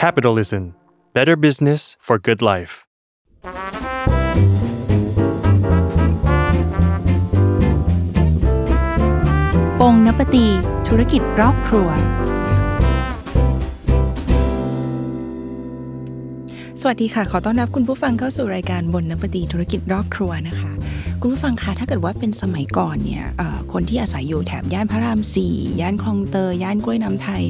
Capitalism, better business for good life.Bon Appétit ธุรกิจรอบครัวสวัสดีค่ะขอต้อนรับคุณผู้ฟังเข้าสู่รายการBon Appétit ธุรกิจรอบครัวนะคะคุณผู้ฟังคะถ้าเกิดว่าเป็นสมัยก่อนเนี่ยคนที่อาศัยอยู่แถบย่านพระราม4ย่านคลองเตยย่านกล้วยน้ำไทย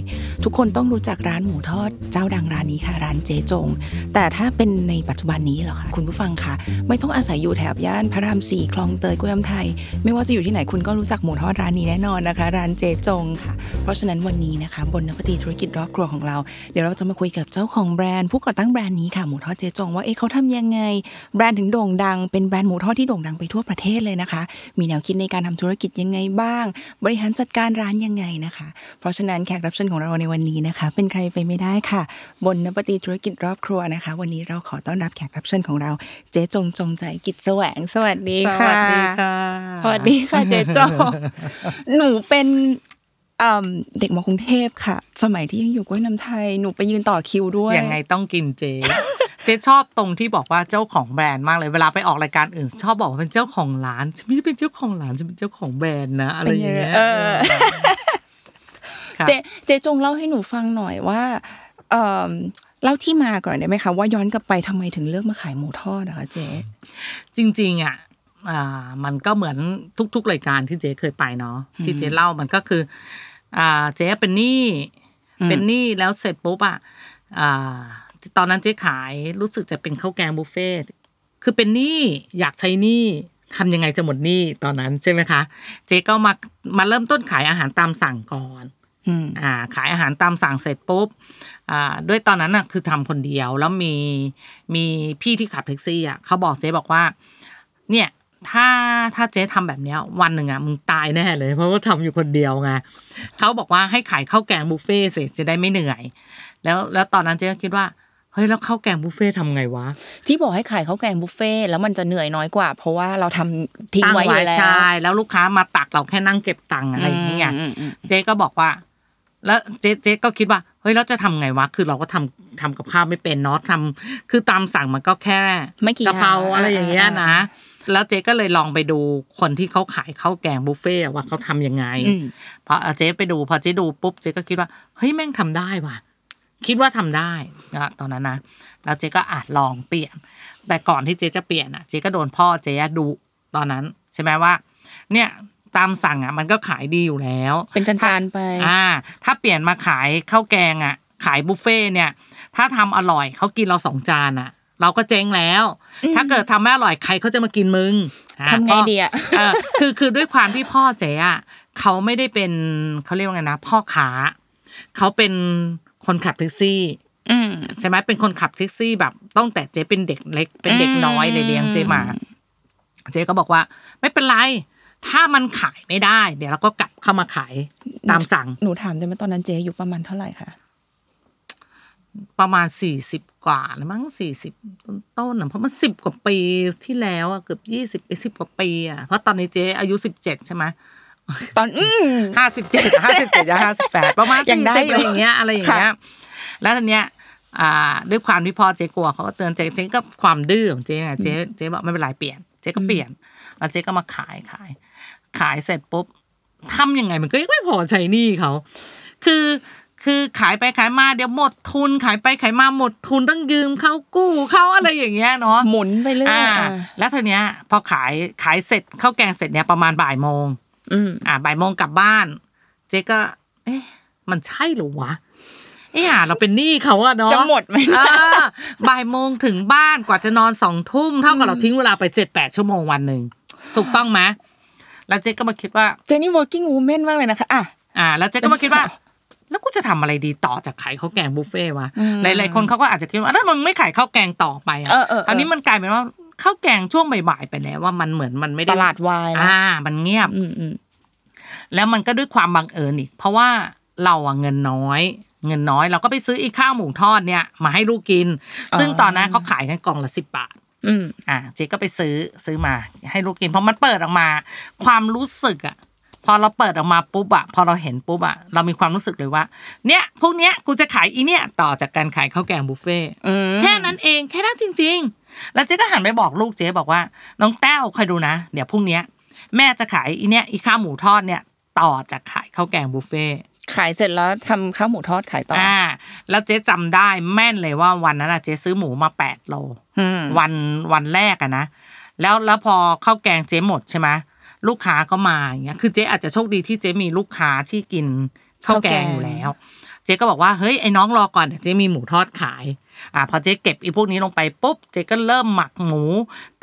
ทุกคนต้องรู้จักร้านหมูทอดเจ้าดังร้านนี้ค่ะร้านเจ๊จงแต่ถ้าเป็นในปัจจุบันนี้เหรอคะคุณผู้ฟังคะไม่ต้องอาศัยอยู่แถบย่านพระราม4คลองเตยกล้วยน้ำไทยไม่ว่าจะอยู่ที่ไหนคุณก็รู้จักหมูทอดร้านนี้แน่นอนนะคะร้านเจ๊จงค่ะเพราะฉะนั้นวันนี้นะคะBon Appétit ธุรกิจรอบครัวของเราเดี๋ยวเราจะมาคุยกับเจ้าของแบรนด์ผู้ก่อตั้งแบรนด์นี้ค่ะหมูทอดเจ๊จงว่าเขาทำยังไงแบรนด์ถึงโด่งดังเป็นแบรนด์หมูทอดที่โด่งดังไปทั่วประเทศเลยนะคะมีแนวคิดในการทำธุรกิจยังไงบ้างบริหารจัดการร้านยังไงนะคะเพราะฉะนั้นแขกรับเชิญของเราในวันนี้นะคะเป็นใครไปไม่ได้ค่ะBon Appétit ธุรกิจรอบครัวนะคะวันนี้เราขอต้อนรับแขกรับเชิญของเราเจ๊จงจงใจกิจแสวงสวัสดีค่ะสวัสดีค่ะสวัสดีค่ะเจ๊จงหนูเป็นเด็กมากรุงเทพค่ะสมัยที่ยังอยู่กล้วยน้ำไทยหนูไปยืนต่อคิวด้วยยังไงต้องกินเจ๊เจ๊ชอบตรงที่บอกว่าเจ้าของแบรนด์มากเลยเวลาไปออกรายการอื่นชอบบอกว่าเป็นเจ้าของร้านฉันไม่ใช่เป็นเจ้าของร้านฉันเป็นเจ้าของแบรนด์นะอะไรอย่างเงี้ยเจ๊จงเล่าให้หนูฟังหน่อยว่าเล่าที่มาก่อนได้ไหมคะว่าย้อนกลับไปทำไมถึงเลือกมาขายหมูทอดนะคะเจ๊จริงๆอ่ะมันก็เหมือนทุกๆรายการที่เจ๊เคยไปเนาะที่เจ๊เล่ามันก็คือเจ๊เป็นหนี้แล้วเสร็จปุ๊บอ่ะตอนนั้นเจ๊ขายรู้สึกจะเป็นข้าวแกงบุฟเฟ่ต์คือเป็นหนี้อยากใช้หนี้ทำยังไงจะหมดหนี้ตอนนั้นใช่ไหมคะเจ๊ก็มาเริ่มต้นขายอาหารตามสั่งก่อนขายอาหารตามสั่งเสร็จปุ๊บด้วยตอนนั้นน่ะคือทำคนเดียวแล้วมีพี่ที่ขับแท็กซี่อ่ะเขาบอกเจ๊บอกว่าเนี่ยถ้าเจ๊ทำแบบนี้วันหนึ่งอ่ะมึงตายแน่เลยเพราะว่าทำอยู่คนเดียวไงเขาบอกว่าให้ขายข้าวแกงบุฟเฟ่ต์เสร็จจะได้ไม่เหนื่อยแล้วตอนนั้นเจ๊ก็คิดว่าเฮ้ยแล้วข้าวแกงบุฟเฟ่ทำไงวะที่บอกให้ขายข้าวแกงบุฟเฟ่แล้วมันจะเหนื่อยน้อยกว่าเพราะว่าเราทำทิ้งไว้อยู่แล้วใช่แล้วลูกค้ามาตักเราแค่นั่งเก็บตังค์อะไรอย่างเงี้ยเจ๊ก็บอกว่าแล้วเจ๊ก็คิดว่าเฮ้ยเราจะทำไงวะคือเราก็ทำกับข้าวไม่เป็นเนาะทำคือตามสั่งมันก็แค่กะเพราอะไรอย่างเงี้ยนะแล้วเจ๊ก็เลยลองไปดูคนที่เขาขายข้าวแกงบุฟเฟ่ว่าเขาทำยังไงพอเจ๊ไปดูพอเจ๊ดูปุ๊บเจ๊ก็คิดว่าเฮ้ยแม่งทำได้ว่ะคิดว่าทำได้นะตอนนั้นนะแล้วเจ๊ก็อาจลองเปลี่ยนแต่ก่อนที่เจ๊จะเปลี่ยนอ่ะเจ๊ก็โดนพ่อเจ๊ดุตอนนั้นใช่ไหมว่าเนี่ยตามสั่งอ่ะมันก็ขายดีอยู่แล้วเป็นจานๆไปถ้าเปลี่ยนมาขายข้าวแกงอ่ะขายบุฟเฟ่เนี่ยถ้าทำอร่อยเขากินเรา2จานอ่ะเราก็เจ๊งแล้วถ้าเกิดทำไม่อร่อยใครเขาจะมากินมึงทำไงดีอ่ะคือด้วยความที่พ่อเจ๊อ่ะเขาไม่ได้เป็นเขาเรียกว่าไงนะพ่อค้าเขาเป็นคนขับแท็กซี่ใช่ไหมเป็นคนขับแท็กซี่แบบตั้งแต่เจ๊เป็นเด็กเล็กเป็นเด็กน้อยเลยเลี้ยงเจ๊มาเจ๊ก็บอกว่าไม่เป็นไรถ้ามันขายไม่ได้เดี๋ยวเราก็กลับเข้ามาขายตามสั่งหนูถามได้ไหมตอนนั้นเจ๊อยู่ประมาณเท่าไหร่คะประมาณ40กว่าหรือมั้ง40ต้นๆเพราะมัน10กว่าปีที่แล้วอ่ะเกือบ20 10กว่าปีอ่ะเพราะตอนนี้เจ๊อายุ17ใช่มั้ยตอน57จะ58ประมาณ40อะไรอย่างเงี้ยอะไรอย่างเงี้ยแล้วตอนเนี้ยด้วยความที่พ่อเจ๊กลัวเขาก็เตือนเจ๊ก็ความดื้อของเจ๊น่ะเจ๊บอกไม่เป็นไรเปลี่ยนเจ๊ก็เปลี่ยนแล้วเจ๊ก็มาขายเสร็จปุ๊บทำยังไงมันก็ไม่พอใช้หนี้เขาคือขายไปขายมาเดี๋ยวหมดทุนขายไปขายมาหมดทุนต้องยืมเขากู้เขาอะไรอย่างเงี้ยเนาะหมุนไปเรื่อยแล้วตอนเนี้ยพอขายเสร็จข้าวแกงเสร็จเนี่ยประมาณบ่ายโมงบ่ายโมงกลับบ้านเจ๊ก็เอ๊ะมันใช่หรอวะเราเป็นหนี้เขาอะเนาะจะหมดไหมบ่ายโมงถึงบ้านกว่าจะนอน 20:00 นเท่ากับเราทิ้งเวลาไป 7-8 ชั่วโมงวันนึงถูกต้องไหมแล้วเจ๊ก็มาคิดว่าเจ๊นี่ working woman มากเลยนะคะแล้วเจ๊ก็มาคิดว่าแล้วกูจะทำอะไรดีต่อจากขายข้าวแกงบุฟเฟ่วะหลายๆคนเขาก็อาจจะคิดว่าถ้ามันไม่ขายข้าวแกงต่อไปอันนี้มันกลายเป็นว่าข้าวแกงช่วงบ่ายๆไปแล้วว่ามันเหมือนมันไม่ได้ตลาดวายมันเงียบแล้วมันก็ด้วยความบังเอิญอีกเพราะว่าเราเงินน้อยเราก็ไปซื้ออีข้าวหมูทอดเนี่ยมาให้ลูกกินซึ่งตอนนั้นเขาขายกันกล่องละ10 บาทเจ๊ก็ไปซื้อมาให้ลูกกินเพราะมันเปิดออกมาความรู้สึก พอเราเปิดออกมาปุ๊บอะพอเราเห็นปุ๊บอะเรามีความรู้สึกเลยว่าเนี่ยพวกเนี้ยกูจะขายอีเนี่ยต่อจากการขายข้าวแกงบุฟเฟ่แค่นั้นเองแค่นั้นจริงๆแล้วเจ๊ก็หันไปบอกลูกเจ๊บอกว่าน้องแต้วคอยดูนะเดี๋ยวพรุ่งนี้แม่จะขายอีเนี่ยอีข้าวหมูทอดเนี่ยต่อจากขายข้าวแกงบุฟเฟ่ขายเสร็จแล้วทำข้าวหมูทอดขายต่อแล้วเจ๊จำได้แม่นเลยว่าวันนั้นอะเจ๊ซื้อหมูมา8โลวันแรกอะนะแล้วพอข้าวแกงเจ๊หมดใช่ไหมลูกค้าก็มาอย่างเงี้ยคือเจ๊อาจจะโชคดีที่เจ๊มีลูกค้าที่กินข้าวแกงอยู่แล้วเจ๊ก็บอกว่าเฮ้ยไอ้น้องรอก่อนเจ๊มีหมูทอดขายพอเจ๊เก็บอีพวกนี้ลงไปปุ๊บเจ๊ก็เริ่มหมักหมู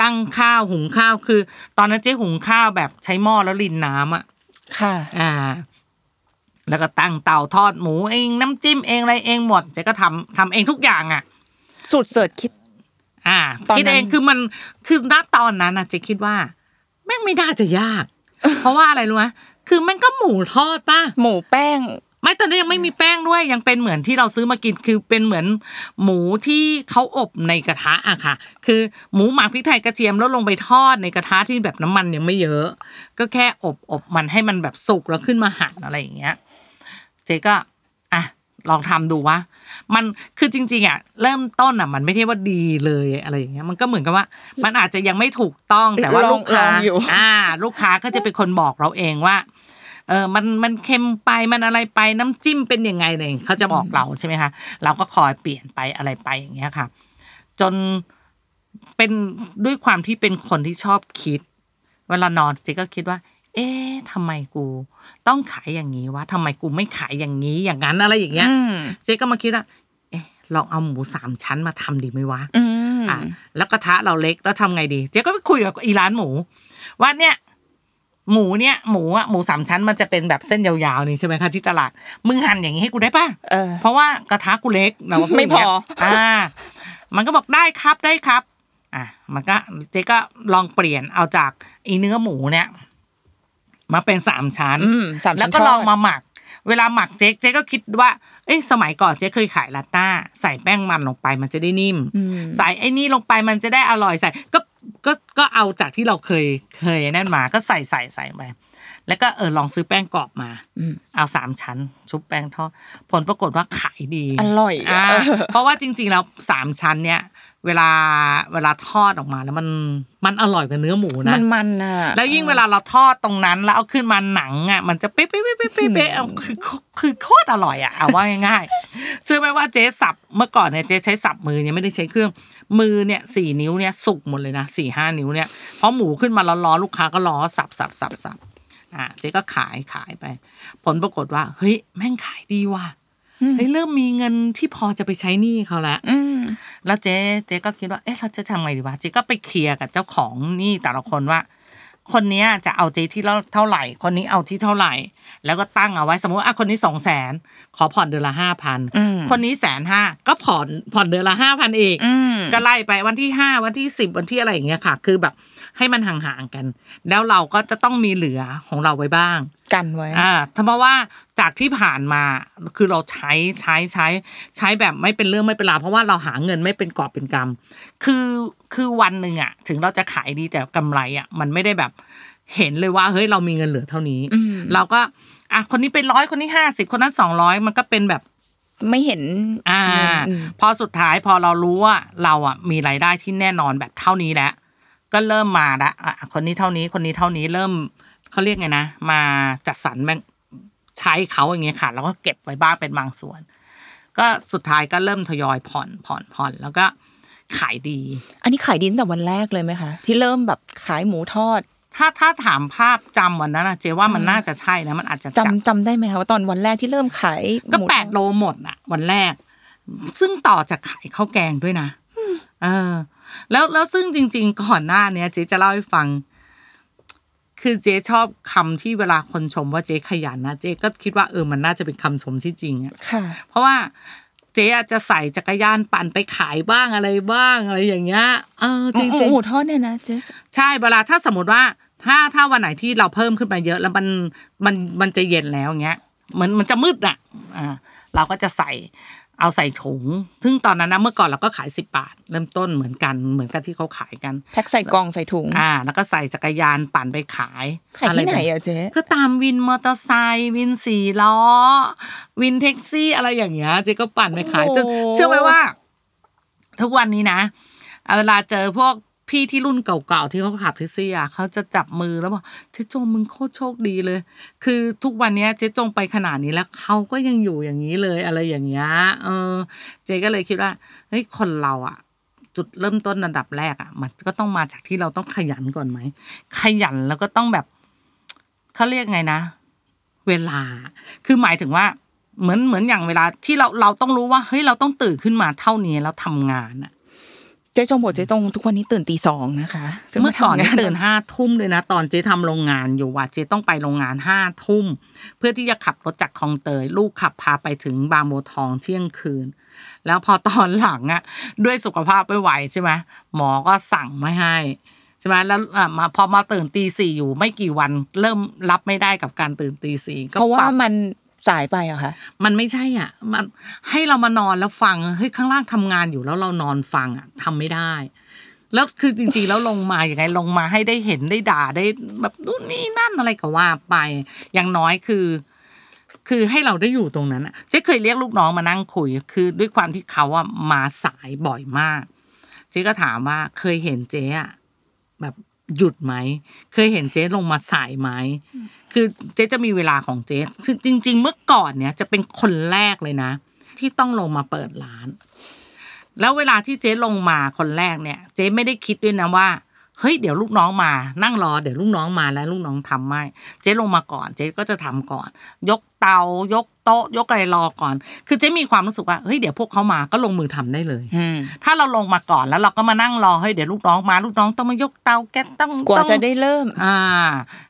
ตั้งข้าวหุงข้าวคือตอนนั้นเจ๊หุงข้าวแบบใช้หม้อแล้วรินน้ำอะค่ะแล้วก็ตั้งเตาทอดหมูเองน้ำจิ้มเองอะไรเองหมดเจ๊ก็ทำเองทุกอย่างอะสูตรเสิร์ชคิดคิดเองคือมันคือณตอนนั้นนะเจ๊คิดว่าแม่งไม่น่าจะยากเพราะว่าอะไรรู้ไหมคือมันก็หมูทอดป่ะหมูแป้งไม่ตอนนี้ยังไม่มีแป้งด้วยยังเป็นเหมือนที่เราซื้อมากินคือเป็นเหมือนหมูที่เขาอบในกระทะอะค่ะคือหมูหมักพริกไทยกระเทียมแล้วลงไปทอดในกระทะที่แบบน้ำมันยังไม่เยอะก็แค่อบมันให้มันแบบสุกแล้วขึ้นมาหั่นอะไรอย่างเงี้ยเจ๊ก็อ่ะลองทำดูว่ามันคือจริงๆอ่ะเริ่มต้นอ่ะมันไม่ใช่ว่าดีเลยอะไรอย่างเงี้ยมันก็เหมือนกับว่ามันอาจจะยังไม่ถูกต้องแต่ว่าลูกค้าลูกค้าก็จะเป็นคนบอกเราเองว่ามันเค็มไปมันอะไรไปน้ำจิ้มเป็นยังไงอะไรเขาจะบอกเราใช่ไหมคะเราก็คอยเปลี่ยนไปอะไรไปอย่างเงี้ยค่ะจนเป็นด้วยความที่เป็นคนที่ชอบคิดเวลานอนเจ๊ก็คิดว่าเอ๊ะทำไมกูต้องขายอย่างนี้วะทำไมกูไม่ขายอย่างนี้อย่างนั้นอะไรอย่างเงี้ยเจ๊ก็มาคิดว่าเอ๊ะลองเอาหมู3ชั้นมาทำดีไหมวะแล้วกระทะเราเล็กแล้วทำไงดีเจ๊ก็ไปคุยกับอีร้านหมูว่าเนี่ยหมู3ชั้นมันจะเป็นแบบเส้นยาวๆนี่ใช่ไหมคะที่ตลาดมึงหั่นอย่างนี้ให้กูได้ป่ะเพราะว่ากระทะกูเล็กเราไม่พอมันก็บอกได้ครับมันก็เจ๊ก็ลองเปลี่ยนเอาจากอีเนื้อหมูเนี่ยมาเป็น3ชั้นแล้วก็ลองมาหมักเวลาหมักเจ๊ก็คิดว่าเอ้ยสมัยก่อนเจ๊เคยขายลาต้าใส่แป้งมันลงไปมันจะได้นิ่มใส่ไอ้นี่ลงไปมันจะได้อร่อยใส่ก็เอาจากที่เราเคยนั่นมาก็ใส่ไปแล้วก็ลองซื้อแป้งกรอบมาเอา3ชั้นชุบแป้งทอดผลปรากฏว่าขายดีอร่อยเพราะว่าจริงๆแล้ว3ชั้นเนี่ยเวลาทอดออกมาแล้วมันอร่อยกว่าเนื้อหมูนะมันน่ะแล้วยิ่งเวลาเราทอดตรงนั้นแล้วเอาขึ้นมาหนังอ่ะมันจะเป๊ะๆๆๆๆเอาคือโคตรอร่อยอ่ะเอาว่าง่ายๆซึ่งไม่ว่าเจ๊สับเมื่อก่อนเนี่ยเจ๊ใช้สับมือยังไม่ได้ใช้เครื่องมือเนี่ย4นิ้วเนี่ยสุกหมดเลยนะ 4-5 นิ้วเนี่ยเพราะหมูขึ้นมาร้อนๆลูกค้าก็รอสับเจ๊ก็ขายไปผลปรากฏว่าเฮ้ยแม่งขายดีว่ะเฮ้ยเริ่มมีเงินที่พอจะไปใช้หนี้เขาแล้วแล้วเจ๊ก็คิดว่าเอ๊ะเราจะทำไงดีวะเจ๊ก็ไปเคลียร์กับเจ้าของหนี้แต่ละคนว่าคนนี้จะเอาเจ๊ที่เท่าไหร่คนนี้เอาที่เท่าไหร่แล้วก็ตั้งเอาไว้สมมติว่าคนนี้ 200,000 ขอผ่อนเดือนละ 5,000 คนนี้ 150,000 ก็ผ่อนเดือนละ 5,000 อีกก็ไล่ไปวันที่5วันที่10วันที่อะไรอย่างเงี้ยค่ะคือแบบให้มันห่างๆกันแล้วเราก็จะต้องมีเหลือของเราไว้บ้างกันไว้เพราะว่าจากที่ผ่านมาคือเราใช้แบบไม่เป็นเรื่องไม่เป็นราวเพราะว่าเราหาเงินไม่เป็นกอบเป็นกำคือวันนึงอ่ะถึงเราจะขายดีแต่กำไรอ่ะมันไม่ได้แบบเห็นเลยว่าเฮ้ยเรามีเงินเหลือเท่านี้เราก็อ่ะคนนี้ไป100คนนี้50คนนั้น200มันก็เป็นแบบไม่เห็นพอสุดท้ายพอเรารู้ว่าเราอ่ะมีรายได้ที่แน่นอนแบบเท่านี้แล้วก็เริ่มมาละคนนี้เท่านี้คนนี้เท่านี้เริ่มเขาเรียกไงนะมาจัดสรรแบ่งใช้เขาอย่างเงี้ยค่ะแล้วก็เก็บไว้บ้างเป็นบางส่วนก็สุดท้ายก็เริ่มทยอยผ่อนแล้วก็ขายดีอันนี้ขายดีตั้งแต่วันแรกเลยไหมคะที่เริ่มแบบขายหมูทอดถ้าถามภาพจำวันนั้นนะเจ๊ว่ามันน่าจะใช่นะมันอาจจะจำได้ไหมคะว่าตอนวันแรกที่เริ่มขายก็8โลหมดอ่ะวันแรกซึ่งต่อจากขายข้าวแกงด้วยนะแล้วซึ่งจริงๆก่อนหน้านี้เจ๊จะเล่าให้ฟังคือเจ๊ชอบคำที่เวลาคนชมว่าเจ๊ขยันนะเจ๊ก็คิดว่ามันน่าจะเป็นคำชมที่จริงอ่ะเพราะว่าเจ๊อาจจะใส่จักรยานปั่นไปขายบ้างอะไรบ้างอะไรอย่างเงี้ยจริงๆหมูทอดเนี่ยนะเจ๊ใช่เวลาถ้าสมมติว่าถ้าวันไหนที่เราเพิ่มขึ้นมาเยอะแล้วมันจะเย็นแล้วอย่างเงี้ยมันจะมืดอ่ะเราก็จะใส่ เอาใส่ถุงซึ่งตอนนั้นนะเมื่อก่อนเราก็ขาย10 บาทเริ่มต้นเหมือนกันที่เขาขายกันแพ็คใส่กล่องใส่ถุงแล้วก็ใส่จักรยานปั่นไปขายอะไรที่ไหนอ่ะเจ๊ก็ตามวินมอเตอร์ไซค์วิน4 ล้อวินแท็กซี่อะไรอย่างเงี้ยเจ๊ก็ปั่นไปขายจนเชื่อไหมว่าทุกวันนี้นะเวลาเจอพวกพี่ที่รุ่นเก่าๆที่เขาขับแท็กซี่อ่ะเขาจะจับมือแล้วบอกเจ๊จงมึงโคตรโชคดีเลยคือทุกวันนี้เจ๊จงไปขนาดนี้แล้วเขาก็ยังอยู่อย่างนี้เลยอะไรอย่างเงี้ยเจ๊ก็เลยคิดว่าเฮ้ยคนเราอ่ะจุดเริ่มต้นระดับแรกอ่ะมันก็ต้องมาจากที่เราต้องขยันก่อนไหมขยันแล้วก็ต้องแบบเขาเรียกไงนะเวลาคือหมายถึงว่าเหมือนอย่างเวลาที่เราต้องรู้ว่าเฮ้ยเราต้องตื่นขึ้นมาเท่านี้แล้วทำงานอ่ะเจ๊จงบอกเจ๊จงทุกวันนี้ตื่น 02:00 นนะคะเมื่อก่อนเนี่ยตื่น 5 ทุ่มเลยนะตอนเจ๊ทำโรงงานอยู่ว่าเจ๊ต้องไปโรงงาน 5 ทุ่มเพื่อที่จะขับรถจากคลองเตยลูกขับพาไปถึงบางบัวทองเที่ยงคืนแล้วพอตอนหลังอ่ะด้วยสุขภาพไม่ไหวใช่ไหมหมอก็สั่งไม่ให้ใช่ไหมแล้วพอมาตื่น 04:00 อยู่ไม่กี่วันเริ่มรับไม่ได้กับการตื่น 04:00 เพราะว่ามันสายไปเหรอคะมันไม่ใช่อ่ะมันให้เรามานอนแล้วฟังเฮ้ยข้างล่างทำงานอยู่แล้วเรานอนฟังอ่ะทำไม่ได้แล้วคือจริงๆแล้วลงมาอย่างไรลงมาให้ได้เห็นได้ด่าได้แบบนู่นนี่นั่นอะไรก็ว่าไปอย่างน้อยคือให้เราได้อยู่ตรงนั้นอ่ะเจ๊เคยเรียกลูกน้องมานั่งคุยคือด้วยความที่เขาอ่ะมาสายบ่อยมากเจ๊ก็ถามว่าเคยเห็นเจ๊อ่ะแบบหยุดไหมเคยเห็นเจ๊ลงมาสายไหมคือเจ๊จะมีเวลาของเจ๊คือจริงๆเมื่อก่อนเนี่ยจะเป็นคนแรกเลยนะที่ต้องลงมาเปิดร้านแล้วเวลาที่เจ๊ลงมาคนแรกเนี่ยเจ๊ไม่ได้คิดด้วยนะว่าเฮ้ยเดี๋ยวลูกน้องมานั่งรอเดี๋ยวลูกน้องมาแล้วลูกน้องทำไม่เจ๊ลงมาก่อนเจ๊ก็จะทำก่อนยกเตายกโต๊ะยกอะไรรอก่อนคือเจ๊มีความรู้สึกว่าเฮ้ยเดี๋ยวพวกเขามาก็ลงมือทำได้เลยถ้าเราลงมาก่อนแล้วเราก็มานั่งรอเฮ้ยเดี๋ยวลูกน้องมาลูกน้องต้องมายกเตาแก๊สต้องกว่าจะได้เริ่ม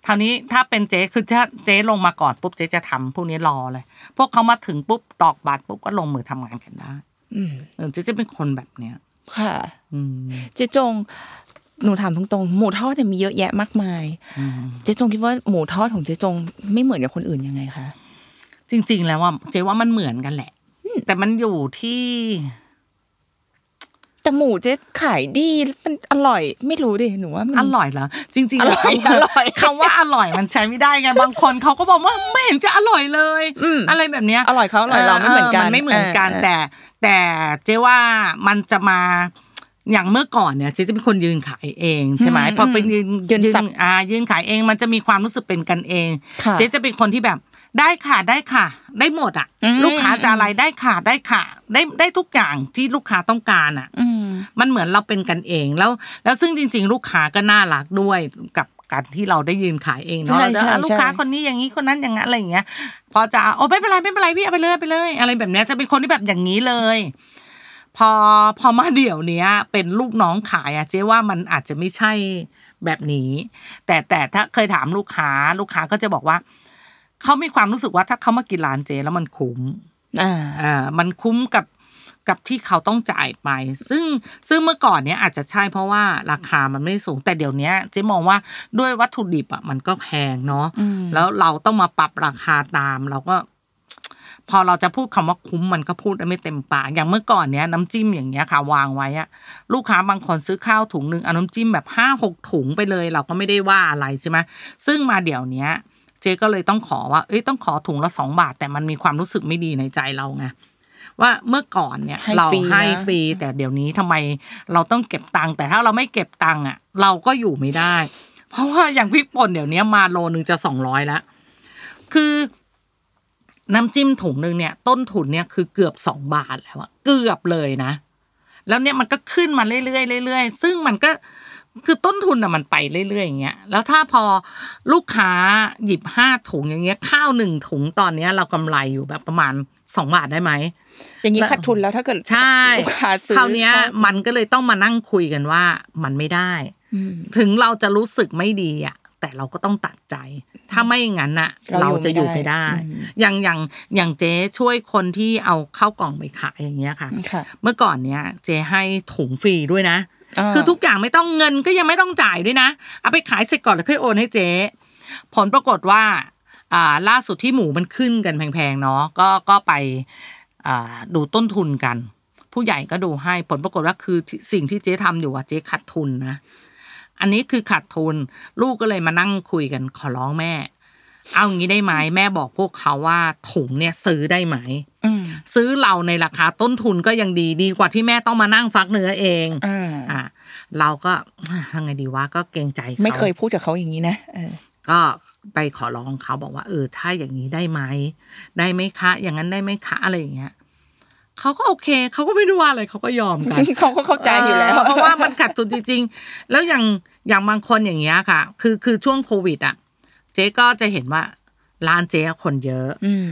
เท่านี้ถ้าเป็นเจ๊คือถ้าเจ๊ลงมาก่อนปุ๊บเจ๊จะทำพวกนี้รอเลยพวกเขามาถึงปุ๊บตอกบัตรปุ๊บก็ลงมือทำงานกันได้เจ๊จะเป็นคนแบบเนี้ยค่ะเจ๊จงหนูถามตรงๆหมูทอดเนี่ยมีเยอะแยะมากมายเจ๊จงคิดว่าหมูทอดของเจ๊จงไม่เหมือนกับคนอื่นยังไงคะจริงๆแล้วว่าเจ๊ว่ามันเหมือนกันแหละแต่มันอยู่ที่แต่หมูเจ๊ขายดีมันอร่อยไม่รู้ดิหนูว่ามันอร่อยเหรอจริงๆอร่อยคำว่าอร่อยมันใช้ไม่ได้ไงบางคนเขาก็บอกว่าไม่เห็นจะอร่อยเลยอะไรแบบเนี้ยอร่อยเขาอร่อยเราไม่เหมือนกันมันไม่เหมือนกันแต่เจ๊ว่ามันจะมาอย่างเมื่อก่อนเนี่ยเจ๊จะเป็นคนยืนขายเองใช่ไหมพอเป็นยืนขายเองมันจะมีความรู้สึกเป็นกันเองเจ๊จะเป็นคนที่แบบได้ค่ะได้หมดอ่ะลูกค้าจะอะไรได้ค่ะได้ทุกอย่างที่ลูกค้าต้องการอ่ะมันเหมือนเราเป็นกันเองแล้วซึ่งจริงๆลูกค้าก็น่ารักด้วยกับการที่เราได้ยืนขายเองเนาะลูกค้าคนนี้อย่างนี้คนนั้นอย่างนั้นอะไรอย่างเงี้ยพอจะโอ้ไม่เป็นไรพี่เอาไปเลยอะไรแบบเนี้ยจะเป็นคนที่แบบอย่างนี้เลยพอมาเดี๋ยวเนี้ยเป็นลูกน้องขายอ่ะเจ๊ว่ามันอาจจะไม่ใช่แบบนี้แต่ถ้าเคยถามลูกค้าก็จะบอกว่าเขามีความรู้สึกว่าถ้าเขามากินร้านเจ๊แล้วมันคุ้มมันคุ้มกับที่เขาต้องจ่ายไปซึ่งเมื่อก่อนเนี้ยอาจจะใช่เพราะว่าราคามันไม่สูงแต่เดี๋ยวเนี้ยเจ๊มองว่าด้วยวัตถุดิบอ่ะมันก็แพงเนาะแล้วเราต้องมาปรับราคาตามเราก็พอเราจะพูดคำว่าคุ้มมันก็พูดได้ไม่เต็มปากอย่างเมื่อก่อนเนี้ยน้ำจิ้มอย่างเงี้ยค่ะวางไว้อะลูกค้าบางคนซื้อข้าวถุงนึงเอาน้ำจิ้มแบบ 5-6 ถุงไปเลยเราก็ไม่ได้ว่าอะไรใช่ไหมซึ่งมาเดี๋ยวเนี้ยเจ๊ก็เลยต้องขอว่าเอ้ยต้องขอถุงละ2 บาทแต่มันมีความรู้สึกไม่ดีในใจเราไงว่าเมื่อก่อนเนี่ยเราให้ฟรีแต่เดี๋ยวนี้ทำไมเราต้องเก็บตังค์แต่ถ้าเราไม่เก็บตังค์อ่ะเราก็อยู่ไม่ได้เพราะว่าอย่างพริกป่นเดี๋ยวนี้มาโลนึงจะ200แล้วคือน้ำจิ้มถุงนึงเนี่ยต้นทุนเนี่ยคือเกือบ2 บาทแล้วอะเกือบเลยนะแล้วเนี่ยมันก็ขึ้นมาเรื่อยซึ่งมันก็คือต้นทุนอะมันไปเรื่อยอย่างเงี้ยแล้วถ้าพอลูกค้าหยิบ5 ถุงอย่างเงี้ยข้าว1 ถุงตอนเนี้ยเรากำไรอยู่แบบประมาณ2 บาทได้ไหมอย่างงี้ขาดทุนแล้วถ้าเกิดใช่คราวเนี้ยมันก็เลยต้องมานั่งคุยกันว่ามันไม่ได้ถึงเราจะรู้สึกไม่ดีอะแต่เราก็ต้องตัดใจถ้าไม่งั้นน่ะเราจะอยู่ไม่ได้อย่างเจ๊ช่วยคนที่เอาข้าวกล่องไปขายอย่างเงี้ยค่ะเมื่อก่อนเนี้ยเจ๊ให้ถุงฟรีด้วยนะคือทุกอย่างไม่ต้องเงินก็ยังไม่ต้องจ่ายด้วยนะเอาไปขายเสร็จก่อนแล้วค่อยโอนให้เจ๊ผลปรากฏว่าล่าสุดที่หมูมันขึ้นกันแพงๆเนาะก็ไป ดูต้นทุนกันผู้ใหญ่ก็ดูให้ผลปรากฏว่าคือสิ่งที่เจ๊ทำอยู่อ่ะเจ๊ขาดทุนนะอันนี้คือขาดทุนลูกก็เลยมานั่งคุยกันขอร้องแม่เอางี้ได้ไหมแม่บอกพวกเขาว่าถุงเนี่ยซื้อได้ไหมซื้อเราในราคาต้นทุนก็ยังดีกว่าที่แม่ต้องมานั่งฟักเนื้อเองเราก็ทำไงดีวะก็เกรงใจเขาไม่เคยพูดกับเขาอย่างนี้นะก็ไปขอร้องเขาบอกว่าถ้าอย่างนี้ได้ไหมได้ไหมคะอย่างนั้นได้ไหมคะอะไรอย่างเงี้ยเขาก็โอเคเขาก็ไม่ได้ว่าอะไรเขาก็ยอมกัน เขาก็เข้าใจอยู่แล้วเพราะว่ามันขาดทุนจริงๆแล้วอย่างบางคนอย่างเงี้ยค่ะคือช่วงโควิดอ่ะเจ๊ก็จะเห็นว่าร้านเจ๊คนเยอะ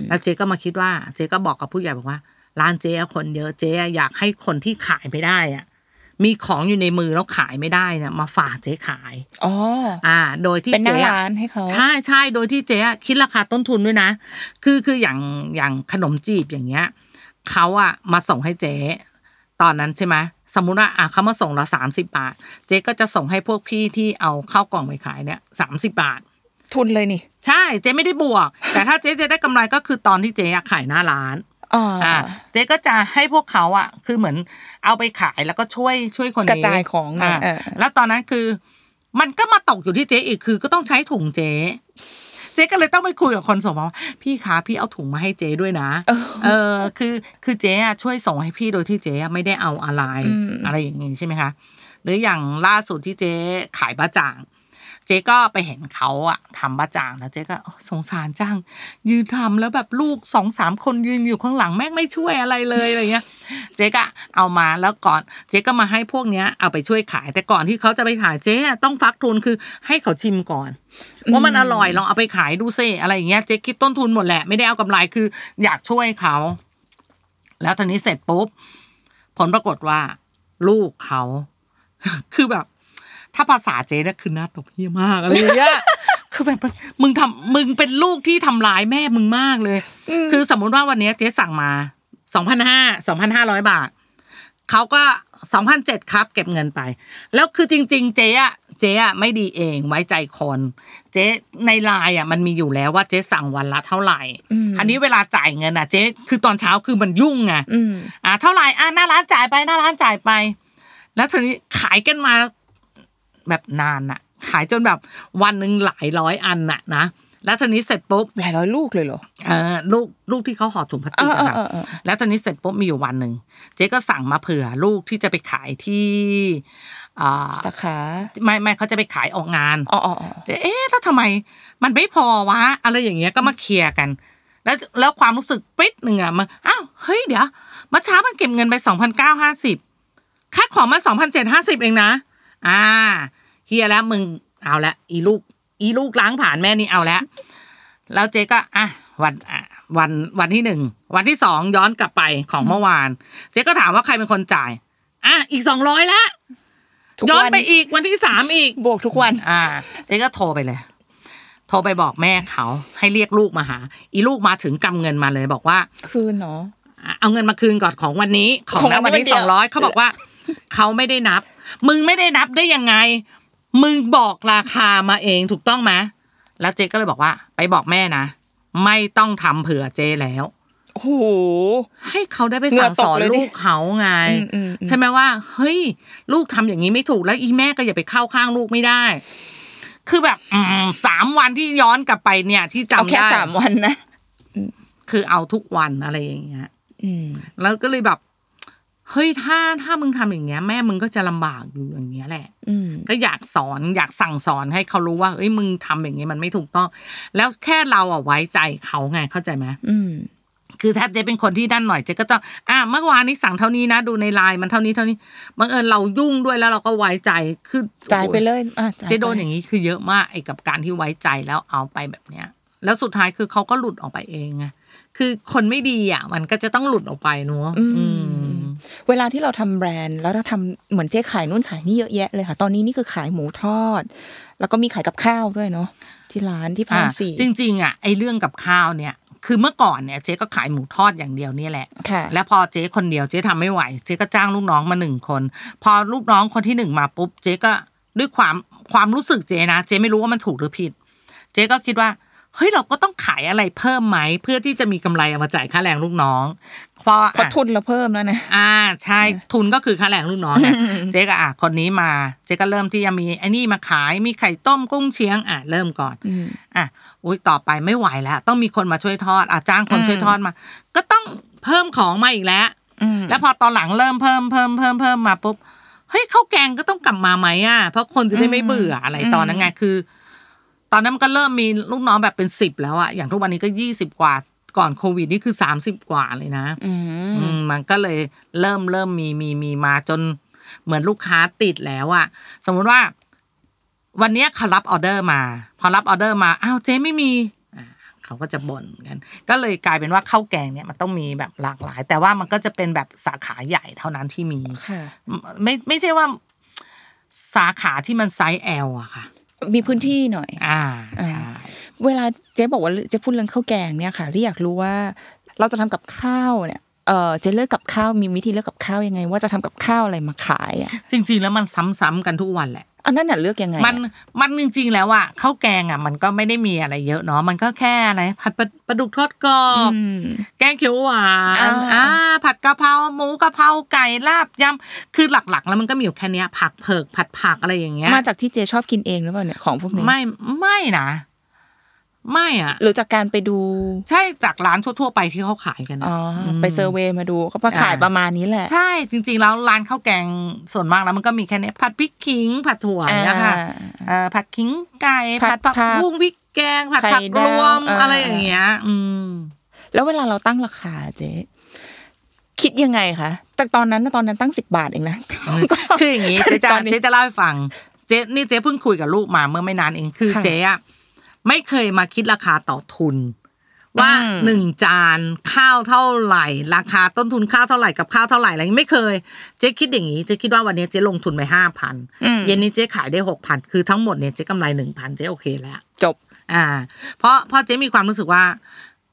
แล้วเจ๊ก็มาคิดว่าเจ๊ก็บอกกับผู้ใหญ่บอกว่าร้านเจ๊คนเยอะเจ๊อยากให้คนที่ขายไม่ได้อ่ะมีของอยู่ในมือแล้วขายไม่ได้เนี่ยมาฝากเจ๊ขายโดยที่เจ๊เป็นหน้าร้านให้เขาใช่ๆโดยที่เจ๊คิดราคาต้นทุนด้วยนะคืออย่างขนมจีบอย่างเงี้ยเขาอะมาส่งให้เจ๊ตอนนั้นใช่ไหมสมมุติว่าเขามาส่งเรา30 บาทเจ๊ก็จะส่งให้พวกพี่ที่เอาเข้ากล่องไปขายเนี่ย30 บาททุนเลยนี่ใช่เจ๊ไม่ได้บวกแต่ถ้าเจ๊จะได้กำไรก็คือตอนที่เจ๊ขายหน้าร้านเจ๊ก็จะให้พวกเขาอ่ะคือเหมือนเอาไปขายแล้วก็ช่วยคนกระจายของแล้วตอนนั้นคือมันก็มาตกอยู่ที่เจ๊อีกคือก็ต้องใช้ถุงเจ๊ก็เลยต้องไปคุยกับคนส่งมาว่าพี่คะพี่เอาถุงมาให้เจ๊ด้วยนะคือเจ๊อ่ะช่วยส่งให้พี่โดยที่เจ๊ไม่ได้เอาอะไรอะไรอย่างงี้ใช่ไหมคะหรืออย่างล่าสุดที่เจ๊ขายบะจ่างเจ๊ก็ไปเห็นเขาอะทำบะจ่างแล้วเจ๊ก็สงสารจังยืนทำแล้วแบบลูก 2-3 คนยืนอยู่ข้างหลังแม่งไม่ช่วยอะไรเลยอะไรเงี้ยเจ๊ก็เอามาแล้วก่อนเจ๊ก็มาให้พวกเนี้ยเอาไปช่วยขายแต่ก่อนที่เขาจะไปขายเจ๊ต้องฟักทุนคือให้เขาชิมก่อนว่ามันอร่อยลองเอาไปขายดูซิอะไรอย่างเงี้ยเจ๊คิดต้นทุนหมดแหละไม่ได้เอากำไรคืออยากช่วยเขาแล้วทีนี้เสร็จปุ๊บผลปรากฏว่าลูกเขาคือแบบถ้าภาษาเจ๊เนี่ยคือหน้าตบเหี้ยมากอะไรอย่างเงี้ยคือแบบมึงเป็นลูกที่ทำร้ายแม่มึงมากเลยคือสมมุติว่าวันนี้เจ๊สั่งมา 2,500 บาทเขาก็ 2,700 ครับเก็บเงินไปแล้วคือจริงๆเจ๊อ่ะไม่ดีเองไว้ใจคนเจ๊ในไลน์อ่ะมันมีอยู่แล้วว่าเจ๊สั่งวันละเท่าไหร่อันนี้เวลาจ่ายเงินอ่ะเจ๊คือตอนเช้าคือมันยุ่งไงเท่าไหร่หน้าร้านจ่ายไปแล้วทีนี้ขายกันมาแบบนานน่ะขายจนแบบวันนึงหลายร้อยอันน่ะนะแล้วทีนี้เสร็จปุ๊บหลายร้อยลูกเลยเหรอลูกที่เขาห่อถุงพลาสติกค่ะแล้วทีนี้เสร็จปุ๊บมีอยู่วันนึงเจ๊ก็สั่งมาเผื่อลูกที่จะไปขายที่สาขาไม่เขาจะไปขายออกงานเจ๊แล้วทำไมมันไม่พอวะอะไรอย่างเงี้ยก็มาเคลียร์กันแล้วความรู้สึกปิ๊ดนึงอ่ะมันอ้าวเฮ้ยเดี๋ยวเมื่อเช้ามันเก็บเงินไป 2,950 ค่าของมัน 2,750 เองนะเฮียแล้วมึงเอาละอีลูกล้างผ่านแม่นี่เอาละแล้วเจ๊ก็วันที่1วันที่2ย้อนกลับไปของเมื่อวานเจ๊ก็ถามว่าใครเป็นคนจ่ายอีก200ละย้อนไปอีกวันที่3อีกบวกทุกวันเจ๊ก็โทรไปบอกแม่เขาให้เรียกลูกมาหาอีลูกมาถึงกำเงินมาเลยบอกว่าคืนเนาะเอาเงินมาคืนก่อนของวันนี้ของวันที่200เขาบอกว่าเขาไม่ได้นับมึงไม่ได้นับได้ยังไงมึงบอกราคามาเองถูกต้องไหมแล้วเจ๊ก็เลยบอกว่าไปบอกแม่นะไม่ต้องทำเผื่อเจ๊แล้วโอ้โหให้เขาได้ไปสั่งสอนลูกเขาไงใช่ไหมว่าเฮ้ยลูกทำอย่างนี้ไม่ถูกแล้วอีแม่ก็อย่าไปเข้าข้างลูกไม่ได้คือแบบ3วันที่ย้อนกลับไปเนี่ยที่จำได้เอาแค่3วันนะคือเอาทุกวันอะไรอย่างเงี้ยแล้วก็เลยแบบเฮ้ยถ้ามึงทำอย่างเงี้ยแม่มึงก็จะลำบากอยู่อย่างเงี้ยแหละก็อยากสั่งสอนให้เขารู้ว่าเอ้ยมึงทำอย่างเงี้ยมันไม่ถูกต้องแล้วแค่เราอ่ะไว้ใจเขาไงเข้าใจไหมคือถ้าเจ๊เป็นคนที่ด้านหน่อยเจ๊ก็ต้องเมื่อวานนี้สั่งเท่านี้นะดูในไลน์มันเท่านี้บังเอิญเรายุ่งด้วยแล้วเราก็ไว้ใจคือจ่ายไปเลยเจ๊โดนอย่างงี้คือเยอะมากไอ้กับการที่ไว้ใจแล้วเอาไปแบบเนี้ยแล้วสุดท้ายคือเขาก็หลุดออกไปเองไงคือคนไม่ดีอ่ะมันก็จะต้องหลุดออกไปเนาะเวลาที่เราทำแบรนด์แล้วเราทำเหมือนเจ๊ขายนู่นขายนี่เยอะแยะเลยค่ะตอนนี้นี่คือขายหมูทอดแล้วก็มีขายกับข้าวด้วยเนาะที่ร้านที่พาน4จริงๆอ่ะไอ้เรื่องกับข้าวเนี่ยคือเมื่อก่อนเนี่ยเจ๊ก็ขายหมูทอดอย่างเดียวนี่แหละแล้วพอเจ๊คนเดียวเจ๊ทำไม่ไหวเจ๊ก็จ้างลูกน้องมา1คนพอลูกน้องคนที่1มาปุ๊บเจ๊ก็ด้วยความรู้สึกเจ๊นะเจ๊ไม่รู้ว่ามันถูกหรือผิดเจ๊ก็คิดว่า เฮ้ยเราก็ต้องขายอะไรเพิ่มไหมเพื่อที่จะมีกำไรเอามาจ่ายค่าแรงลูกน้องพอทุนเราเพิ่มแล้วเนี่ยใช่ทุนก็คือค่าแรงลูกน้องเนี่ยเจ๊ก็คนนี้มาเจ๊ก็เริ่มที่จะมีไอ้นี่มาขายมีไข่ต้มกุ้งเชียงเริ่มก่อนอุ๊ยต่อไปไม่ไหวแล้วต้องมีคนมาช่วยทอดจ้างคนช่วยทอดมาก็ต้องเพิ่มของมาอีกแล้วแล้วพอตอนหลังเริ่มเพิ่มมาปุ๊บเฮ้ยข้าวแกงก็ต้องกลับมาไหมเพราะคนจะได้ไม่เบื่ออะไรตอนนั้นไงคือตอนนั้นมันก็เริ่มมีลูกน้องแบบเป็น10แล้วอย่างทุกวันนี้ก็20กว่าก่อนโควิดนี่คือ30กว่าเลยนะมันก็เลยเริ่มมีมาจนเหมือนลูกค้าติดแล้วสมมติว่าวันนี้เขารับออเดอร์มาพอรับออเดอร์มาอ้าวเจ๊ไม่มีเขาก็จะบ่นกันก็เลยกลายเป็นว่าข้าวแกงเนี่ยมันต้องมีแบบหลากหลายแต่ว่ามันก็จะเป็นแบบสาขาใหญ่เท่านั้นที่มีไม่ใช่ว่าสาขาที่มันไซส์ L ค่ะมีพื้นที่หน่อยใช่เวลาเจ๊บอกว่าเจ๊พูดเรื่องข้าวแกงเนี่ยค่ะอยากรู้ว่าเราจะทำกับข้าวเนี่ยเจ๊เลือกกับข้าวมีวิธีเลือกกับข้าวยังไงว่าจะทำกับข้าวอะไรมาขายจริงๆแล้วมันซ้ำๆกันทุกวันแหละอันนั้นน่ะเลือกยังไงมันจริงๆแล้วข้าวแกงมันก็ไม่ได้มีอะไรเยอะเนาะมันก็แค่อะไรผัดปลาดุกทอดกรอบแกงเขียวหวานผัดกะเพราหมูกะเพราไก่ลาบยำคือหลักๆแล้วมันก็มีอยู่แค่นี้ผักเผือกผัดผักอะไรอย่างเงี้ยมาจากที่เจชอบกินเองหรือเปล่าเนี่ยของพวกนี้ไม่นะไม่หรือจากการไปดูใช่จากร้านทั่วๆไปที่เขาขายกันไปเซอร์เวย์มาดูก็ขายประมาณนี้แหละใช่จริงๆแล้วร้านข้าวแกงส่วนมากแล้วมันก็มีแค่นี้ผัดพริกขิงผัดถั่วนะคะผัดขิงไก่ผัดผักบุ้งพริกแกงผัดผักรวมอะไรอย่างเงี้ยแล้วเวลาเราตั้งราคาเจ๊คิดยังไงคะแต่ตอนนั้นตั้ง10 บาทเองนะคืออย่างงี้เจ๊จะเล่าให้ฟังเจ๊นี่เจ๊เพิ่งคุยกับลูกมาเมื่อไม่นานเองคือเจ๊ไม่เคยมาคิดราคาต่อทุนว่า1จานข้าวเท่าไหร่ราคาต้นทุนข้าวเท่าไหร่กับข้าวเท่าไหร่อะไรไม่เคยเจ๊คิดอย่างงี้เจ๊คิดว่าวันนี้เจ๊ลงทุนไป 5,000 เย็นนี้เจ๊ขายได้ 6,000 คือทั้งหมดเนี่ยเจ๊กำไร 1,000 เจ๊โอเคแล้วจบเพราะเจ๊มีความรู้สึกว่า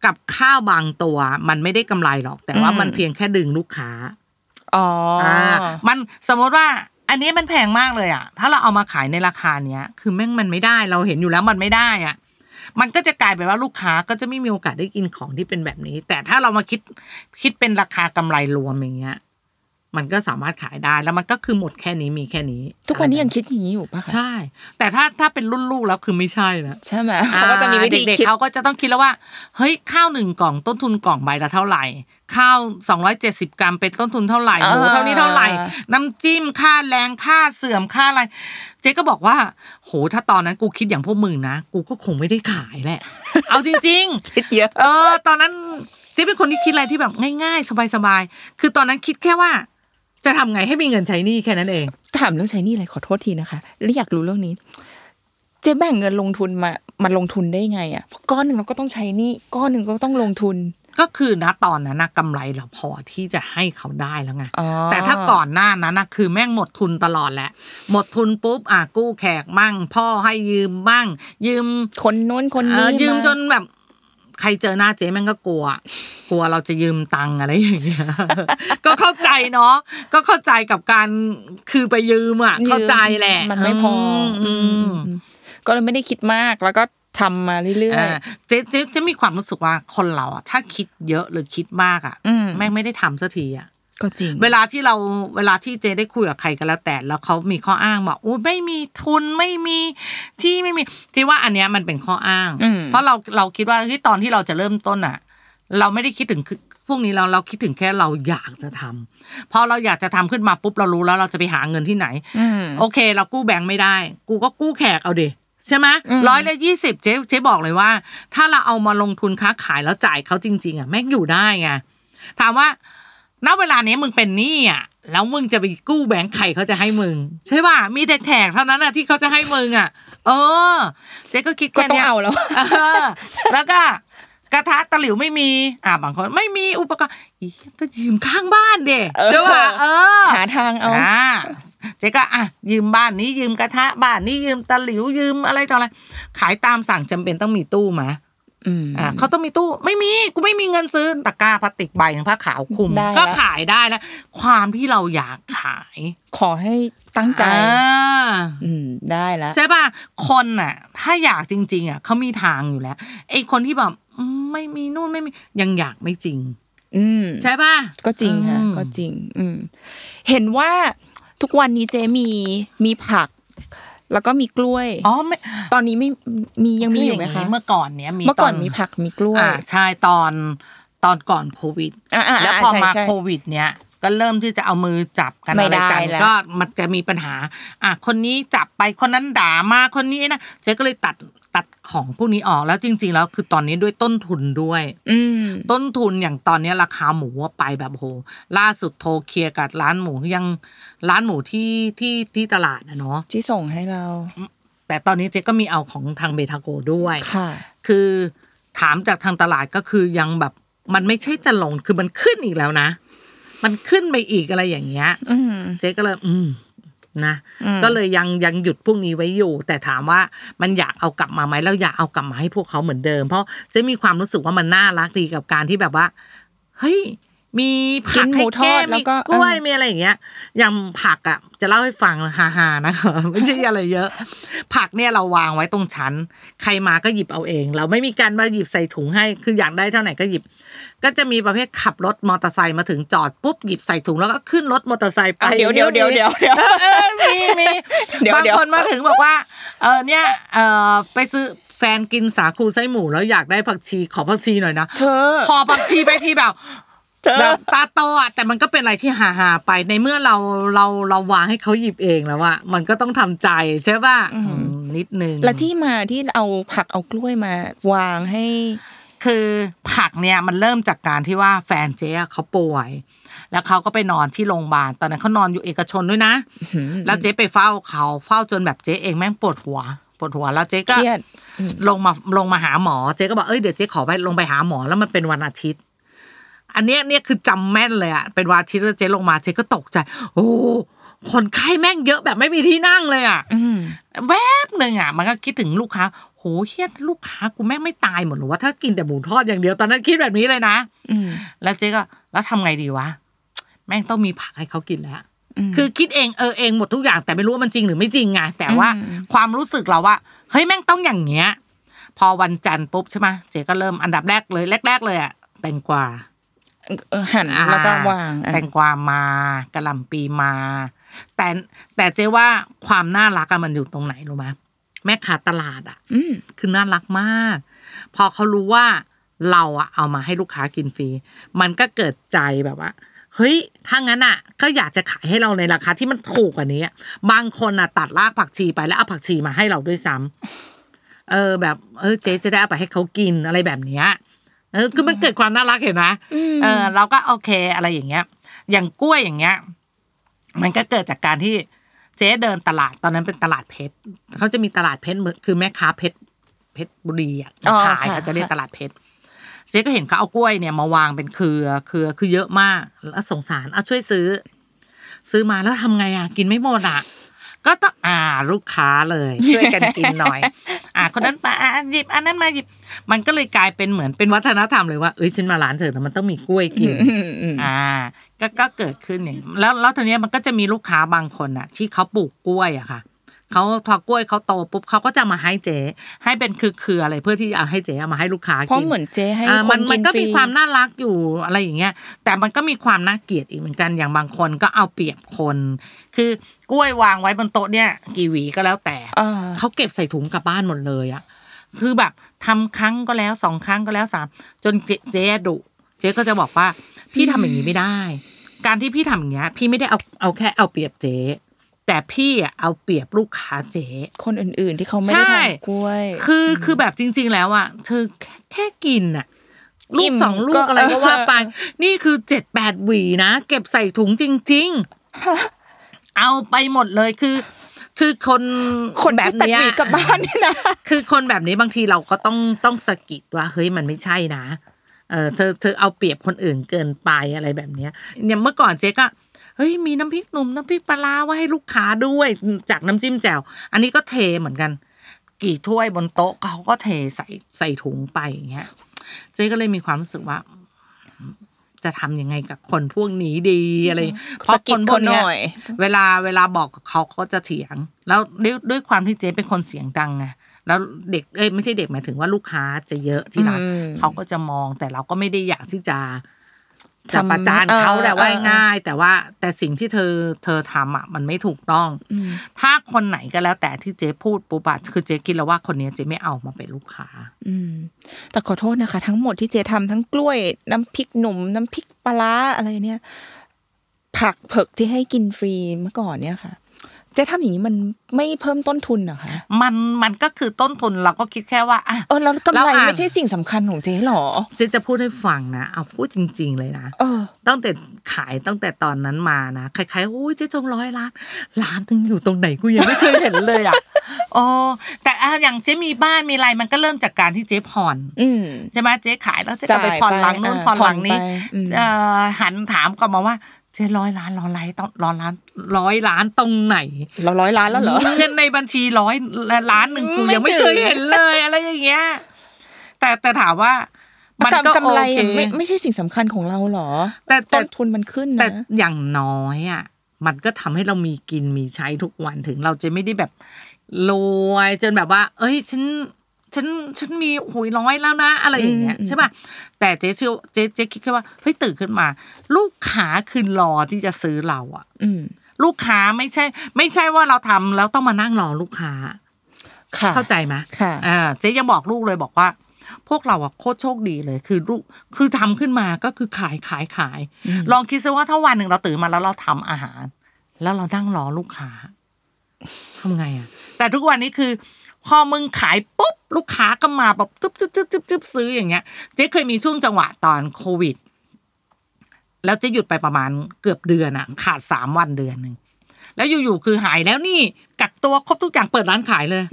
กับข้าวบางตัวมันไม่ได้กำไรหรอกแต่ว่ามันเพียงแค่ดึงลูกค้ามันสมมติว่าอันนี้มันแพงมากเลยถ้าเราเอามาขายในราคาเนี้ยคือแม่งมันไม่ได้เราเห็นอยู่แล้วมันไม่ได้มันก็จะกลายเป็นว่าลูกค้าก็จะไม่มีโอกาสได้กินของที่เป็นแบบนี้แต่ถ้าเรามาคิดเป็นราคากำไรรวมอย่างเงี้ยมันก็สามารถขายได้แล้วมันก็คือหมดแค่นี้มีแค่นี้ทุกวันนี้ยังคิดอย่างนี้อยู่ป่ะใช่แต่ถ้าเป็นรุ่นลูกแล้วคือไม่ใช่แล้วใช่ไหมเขาก็จะมีวิธีคิดเขาก็จะต้องคิดแล้วว่าเฮ้ยข้าว1กล่องต้นทุนกล่องใบละเท่าไหร่ข้าว270 กรัมเป็นต้นทุนเท่าไหร่หมูเท่านี้เท่าไหร่น้ำจิ้มค่าแรงค่าเสื่อมค่าอะไรเจ๊ก็บอกว่าโหถ้าตอนนั้นกูคิดอย่างพวกมึงนะกูก็คงไม่ได้ขายแหละเอาจริงๆคิดเยอะตอนนั้นเจ๊เป็นคนที่คิดอะไรที่แบบง่ายๆสบายๆคือตอนนั้นคิดแค่ว่าจะทำไงให้มีเงินใช้หนี้แค่นั้นเองถามเรื่องใช้หนี้อะไรขอโทษทีนะคะแล้วอยากรู้เรื่องนี้เจ๊แบ่งเงินลงทุนมาลงทุนได้ไงเพราะก้อนหนึ่งเราก็ต้องใช้หนี้ก้อนหนึ่งก็ต้องลงทุนก็คือนะตอนนั้นกำไรเราพอที่จะให้เขาได้แล้วไงแต่ถ้าก่อนหน้านั้นคือแม่งหมดทุนตลอดแหละหมดทุนปุ๊บกู้แขกมั่งพ่อให้ยืมมั่งยืมคนโน้นคนนี้ยืมจนแบบใครเจอหน้าเจ๊แม่งก็กลัวเราจะยืมตังค์อะไรอย่างเงี้ยก็เข้าใจเนาะก็เข้าใจกับการคือไปยืมเข้าใจแหละมันไม่พอก็เลยไม่ได้คิดมากแล้วก็ทำมาเรื่อยๆเจ๊จะมีความรู้สึกว่าคนเราถ้าคิดเยอะหรือคิดมากแม่งไม่ได้ทำสักทีก็จริงเวลาที่เจได้คุยกับใครก็แล้วแต่แล้วเขามีข้ออ้างบอกโอ้ไม่มีทุนไม่มีที่ไม่มีที่ว่าอันเนี้ยมันเป็นข้ออ้างเพราะเราคิดว่าที่ตอนที่เราจะเริ่มต้นเราไม่ได้คิดถึงพวกนี้เราคิดถึงแค่เราอยากจะทำพอเราอยากจะทำขึ้นมาปุ๊บเรารู้แล้วเราจะไปหาเงินที่ไหนโอเคเรากู้แบงค์ไม่ได้กูก็กู้แขกเอาดิใช่ไหม120เจ๊บอกเลยว่าถ้าเราเอามาลงทุนค้าขายแล้วจ่ายเขาจริงๆแม่งอยู่ได้ไงถามว่าณเวลานี้มึงเป็นหนี้แล้วมึงจะไปกู้แบงค์ใครเขาจะให้มึงใช่ป่ะมีแต่แขกเท่านั้นที่เขาจะให้มึงเจ๊ก็คิดแค่เนี้ยก็ต้องเอาแล้วแล้วก็กระทะตะหลิวไม่มีบางคนไม่มีอุปกรณ์ก็ยืมข้างบ้านเด้ใช่ป่ะหาทางเอาเจ๊ก็ยืมบ้านนี้ยืมกระทะบ้านนี้ยืมตะหลิวยืมอะไรต่ออะไรขายตามสั่งจำเป็นต้องมีตู้มั้ย เขาต้องมีตู้ไม่มีกูไม่มีเงินซื้อตะกร้าพลาสติกใบนึงผ้าขาวคลุมก็ขายได้แล้วความที่เราอยากขายขอให้ตั้งใจได้แล้วใช่ป่ะคนน่ะถ้าอยากจริงๆอ่ะเขามีทางอยู่แล้วไอ้คนที่แบบไม่มีนู่นไม่มียังอยากไม่จริงใช่ป่ะก็จริงค่ะก็จริงเห็นว่าทุกวันนี้เจมีผักแล้วก็มีกล้วยอ๋อไม่ตอนนี้ไม่มียังมีอยู่มั้ยคะเมื่อก่อนเนี้ยมีเมื่อก่อนมีผักมีกล้วยใช่ตอนก่อนโควิดแล้วพอมาโควิดเนี้ยก็เริ่มที่จะเอามือจับกันอะไรกันก็มันจะมีปัญหาอ่ะคนนี้จับไปคนนั้นด่ามาคนนี้นะเจ๊ก็เลยตัดของพวกนี้ออกแล้วจริงๆแล้วคือตอนนี้ด้วยต้นทุนด้วยต้นทุนอย่างตอนนี้ราคาหมูไปแบบโหล่าสุดโทรเคลียร์กับร้านหมูยังร้านหมูที่ตลาดนะเนาะที่ส่งให้เราแต่ตอนนี้เจ๊ก็มีเอาของทางเบทาโกด้วยค่ะคือถามจากทางตลาดก็คือยังแบบมันไม่ใช่จะลงคือมันขึ้นอีกแล้วนะมันขึ้นไปอีกอะไรอย่างเงี้ยเจ๊ก็เลยนะก็เลยยังหยุดพวกนี้ไว้อยู่แต่ถามว่ามันอยากเอากลับมาไหมแล้วอยากเอากลับมาให้พวกเขาเหมือนเดิมเพราะเจ๊มีความรู้สึกว่ามันน่ารักดีกับการที่แบบว่าเฮ้ยมีผักให้แก้มีกล้วยมีอะไรอย่างเงี้ยอย่างผักอ่ะจะเล่าให้ฟังฮาๆนะคะไม่ใช่อะไรเยอะผักเนี่ยเราวางไว้ตรงชั้นใครมาก็หยิบเอาเองเราไม่มีการมาหยิบใส่ถุงให้คืออยากได้เท่าไหร่ก็หยิบก็จะมีประเภทขับรถมอเตอร์ไซค์มาถึงจอดปุ๊บหยิบใส่ถุงแล้วก็ขึ้นรถมอเตอร์ไซค์ไปเดี๋ยวมีบางคนมาถึงบอกว่าเนี่ยไปซื้อแฟนกินสาคูไส้หมูแล้วอยากได้ผักชีขอผักชีหน่อยนะขอผักชีไปทีแบบตาโตอ่ะแต่มันก็เป็นอะไรที่ห่าๆไปในเมื่อเราวางให้เขาหยิบเองแล้วอ่ะมันก็ต้องทำใจใช่ป่ะนิดนึงแล้วที่มาที่เอาผักเอากล้วยมาวางให้คือผักเนี่ยมันเริ่มจากการที่ว่าแฟนเจ๊เขาป่วยแล้วเขาก็ไปนอนที่โรงพยาบาลตอนนั้นเขานอนอยู่เอกชนด้วยนะแล้วเจ๊ไปเฝ้าเขาเฝ้าจนแบบเจ๊เองแม่งปวดหัวแล้วเจ๊ก็ลงมาหาหมอเจ๊ก็บอกเอ้ยเดี๋ยวเจ๊ขอไปลงไปหาหมอแล้วมันเป็นวันอาทิตย์อันเนี้ยคือจำแม่นเลยอ่ะเป็นวาทิตเจ๊ลงมาเจ๊ก็ตกใจโอ้คนไข้แม่งเยอะแบบไม่มีที่นั่งเลยอ่ะแวบนึงอ่ะมันก็คิดถึงลูกค้าโหเฮียลูกค้ากูแม่งไม่ตายหมดหรอวะถ้ากินแต่หมูทอดอย่างเดียวตอนนั้นคิดแบบนี้เลยนะแล้วเจ๊ก็แล้วทำไงดีวะแม่งต้องมีผักให้เขากินแล้วคือคิดเองเองหมดทุกอย่างแต่ไม่รู้ว่ามันจริงหรือไม่จริงไงแต่ว่าความรู้สึกเราว่าเฮ้ยแม่งต้องอย่างเงี้ยพอวันจันทร์ปุ๊บใช่ไหมเจ๊ก็เริ่มอันดับแรกเลยอ่ะแตงกวาหั่นแล้วก็วางแตงกวามากะหล่ำปีมาแต่เจ๊ว่าความน่ารักมันอยู่ตรงไหนรู้ไหมแม่ค้าตลาดอ่ะคือน่ารักมากพอเขารู้ว่าเราอ่ะเอามาให้ลูกค้ากินฟรีมันก็เกิดใจแบบว่าเฮ้ยถ้างั้นอ่ะก็อยากจะขายให้เราในราคาที่มันถูกกว่านี้บางคนอ่ะตัดรากผักชีไปแล้วเอาผักชีมาให้เราด้วยซ้ำแบบเจ๊จะได้เอาไปให้เขากินอะไรแบบเนี้ยคือมันเกิดความน่ารักเห็นไหมเราก็โอเคอะไรอย่างเงี้ยอย่างกล้วยอย่างเงี้ยมันก็เกิดจากการที่เจ๊เดินตลาดตอนนั้นเป็นตลาดเพชรเขาจะมีตลาดเพชรคือแม่ค้าเพชรบุรีอ่ะขายเขาจะเรียกตลาดเพชรเจ๊ก็เห็นเขาเอากล้วยเนี่ยมาวางเป็นเครือคือเยอะมากแล้วสงสารช่วยซื้อมาแล้วทำไงอ่ะกินไม่หมดอ่ะก็ต้องลูกค้าเลยช่วยกันกินหน่อยคนนั้นมาหยิบอันนั้นมาหยิบมันก็เลยกลายเป็นเหมือนเป็นวัฒนธรรมเลยว่าเอ้ยฉันมาร้านเธอแล้วมันต้องมีกล้วยกินก็เกิดขึ้นอย่างแล้วตอนนี้มันก็จะมีลูกค้าบางคนอ่ะที่เขาปลูกกล้วยอ่ะค่ะเขาพอกล้วยเขาโตปุ๊บเขาก็จะมาให้เจ๊ให้เป็นคืออะไรเพื่อที่จะเอาให้เจ๊เอามาให้ลูกค้ากินเพราะเหมือนเจ๊ให้คนกินฟรีมันก็มีความน่ารักอยู่อะไรอย่างเงี้ยแต่มันก็มีความน่าเกลียดอีกเหมือนกันอย่างบางคนก็เอาเปรียบคนคือกล้วยวางไว้บนโต๊ะเนี่ยกี่หวีก็แล้วแต่เขาเก็บใส่ถุงกลับบ้านหมดเลยอ่ะคือแบบทำครั้งก็แล้ว2ครั้งก็แล้ว3จนเจ๊ดุเจ๊ก็จะบอกว่าพี่ทำอย่างนี้ไม่ได้การที่พี่ทำอย่างเงี้ยพี่ไม่ได้เอาแค่เอาเปรียบเจ๊แต่พี่อ่ะเอาเปรียบลูกค้าเจ๊คนอื่นๆที่เขาไม่ได้ทำกล้วยคือแบบจริงๆแล้วอ่ะเธอแค่กินอ่ะลูก2ลูกอะไรก็ว่าไปนี่คือ 7-8 หวีนะเก็บใส่ถุงจริงๆเอาไปหมดเลยคือคนแบบนี้ตัดหวีกลับบ้านเนี่ยนะคือคนแบบนี้บางทีเราก็ต้องสะกิดว่าเฮ้ยมันไม่ใช่นะเธอเอาเปรียบคนอื่นเกินไปอะไรแบบเนี้ยอย่างเมื่อก่อนเจ๊ก็เฮ้ยมีน้ำพริกหนุ่มน้ำพริกปลาร้าไว้ให้ลูกค้าด้วยจากน้ำจิ้มแจ่วอันนี้ก็เทเหมือนกัน กี่ถ้วยบนโต๊ะเขาก็เทใส่ถุงไปอย่างเงี้ยเจ๊ก็เลยมีความรู้สึกว่าจะทำยังไงกับคนพวกนี้ดีอะไรเพราะคนพวกนี้เวลาบอกเขาก็จะเถียงแล้วด้วยความที่เจ๊เป็นคนเสียงดังไงแล้วเด็กไม่ใช่เด็กหมายถึงว่าลูกค้าจะเยอะที่ร้านเขาก็จะมองแต่เราก็ไม่ได้อยากที่จะประจานเขาแต่ว่าง่ายแต่ว่าแต่สิ่งที่เธอทำอ่ะมันไม่ถูกต้องถ้าคนไหนก็แล้วแต่ที่เจ๊พูดปุ๊บอ่ะคือเจ๊คิดแล้วว่าคนนี้เจ๊ไม่เอามาเป็นลูกค้าแต่ขอโทษนะคะทั้งหมดที่เจ๊ทำทั้งกล้วยน้ำพริกหนุ่มน้ำพริกปลาร้าอะไรเนี่ยผักเผือกที่ให้กินฟรีเมื่อก่อนเนี่ยค่ะเจ๊ทำอย่างนี้มันไม่เพิ่มต้นทุนหรอคะมันก็คือต้นทุนเราก็คิดแค่ว่าอ่ะเรากำไรไม่ใช่สิ่งสำคัญของเจ๊หรอเจ๊จะพูดให้ฟังนะเอาพูดจริงๆเลยนะตั้งแต่ขายตั้งแต่ตอนนั้นมานะใครๆอุ้ยเจ๊จงร้อยล้านถึงอยู่ตรงไหนกูยังไม่เคยเห็นเลยอ่ะอ๋อแต่อย่างเจ๊มีบ้านมีอะไรมันก็เริ่มจากการที่เจ๊ผ่อนใช่ไหมเจ๊ขายแล้วเจ๊ก็ไปผ่อนหลังนู้นผ่อนหลังนี้หันถามกลับมาว่าเจ๊100 ล้าน100 ล้านตรงไหนเรา100 ล้านแล้วเหรอเงินในบัญชี100 ล้านนึงกูยังไม่เคยเห็นเลยอะไรอย่างเงี้ยแต่ถามว่ามันก็โอเคไม่ใช่สิ่งสำคัญของเราหรอแต่ต้นทุนมันขึ้นนะแต่อย่างน้อยอ่ะมันก็ทำให้เรามีกินมีใช้ทุกวันถึงเราจะไม่ได้แบบรวยจนแบบว่าเอ้ยฉันมีหุยร้อยแล้วนะอะไรอย่างเงี้ยใช่ป่ะแต่เจ๊คิดแค่ว่าเฮ้ยตื่นขึ้นมาลูกค้าคืนรอที่จะซื้อเราอ่ะลูกค้าไม่ใช่ว่าเราทำแล้วต้องมานั่งรอลูกค้าเข้าใจไหมเจ๊ยังบอกลูกเลยบอกว่าพวกเราอ่ะโคตรโชคดีเลยคือลูกคือทำขึ้นมาก็คือขายลองคิดซะว่าถ้าวันหนึ่งเราตื่นมาแล้วเราทำอาหารแล้วเรานั่งรอลูกค้าทำไงอ่ะแต่ทุกวันนี้คือพอมึงขายปุ๊บลูกค้าก็มาแบบจุ๊บซื้ออย่างเงี้ยเจ๊เคยมีช่วงจังหวะตอนโควิดแล้วเจ๊หยุดไปประมาณเกือบเดือนอะขาด3 วันเดือนนึงแล้วอยู่ๆคือหายแล้วนี่กักตัวครบทุกอย่างเปิดร้านขายเลย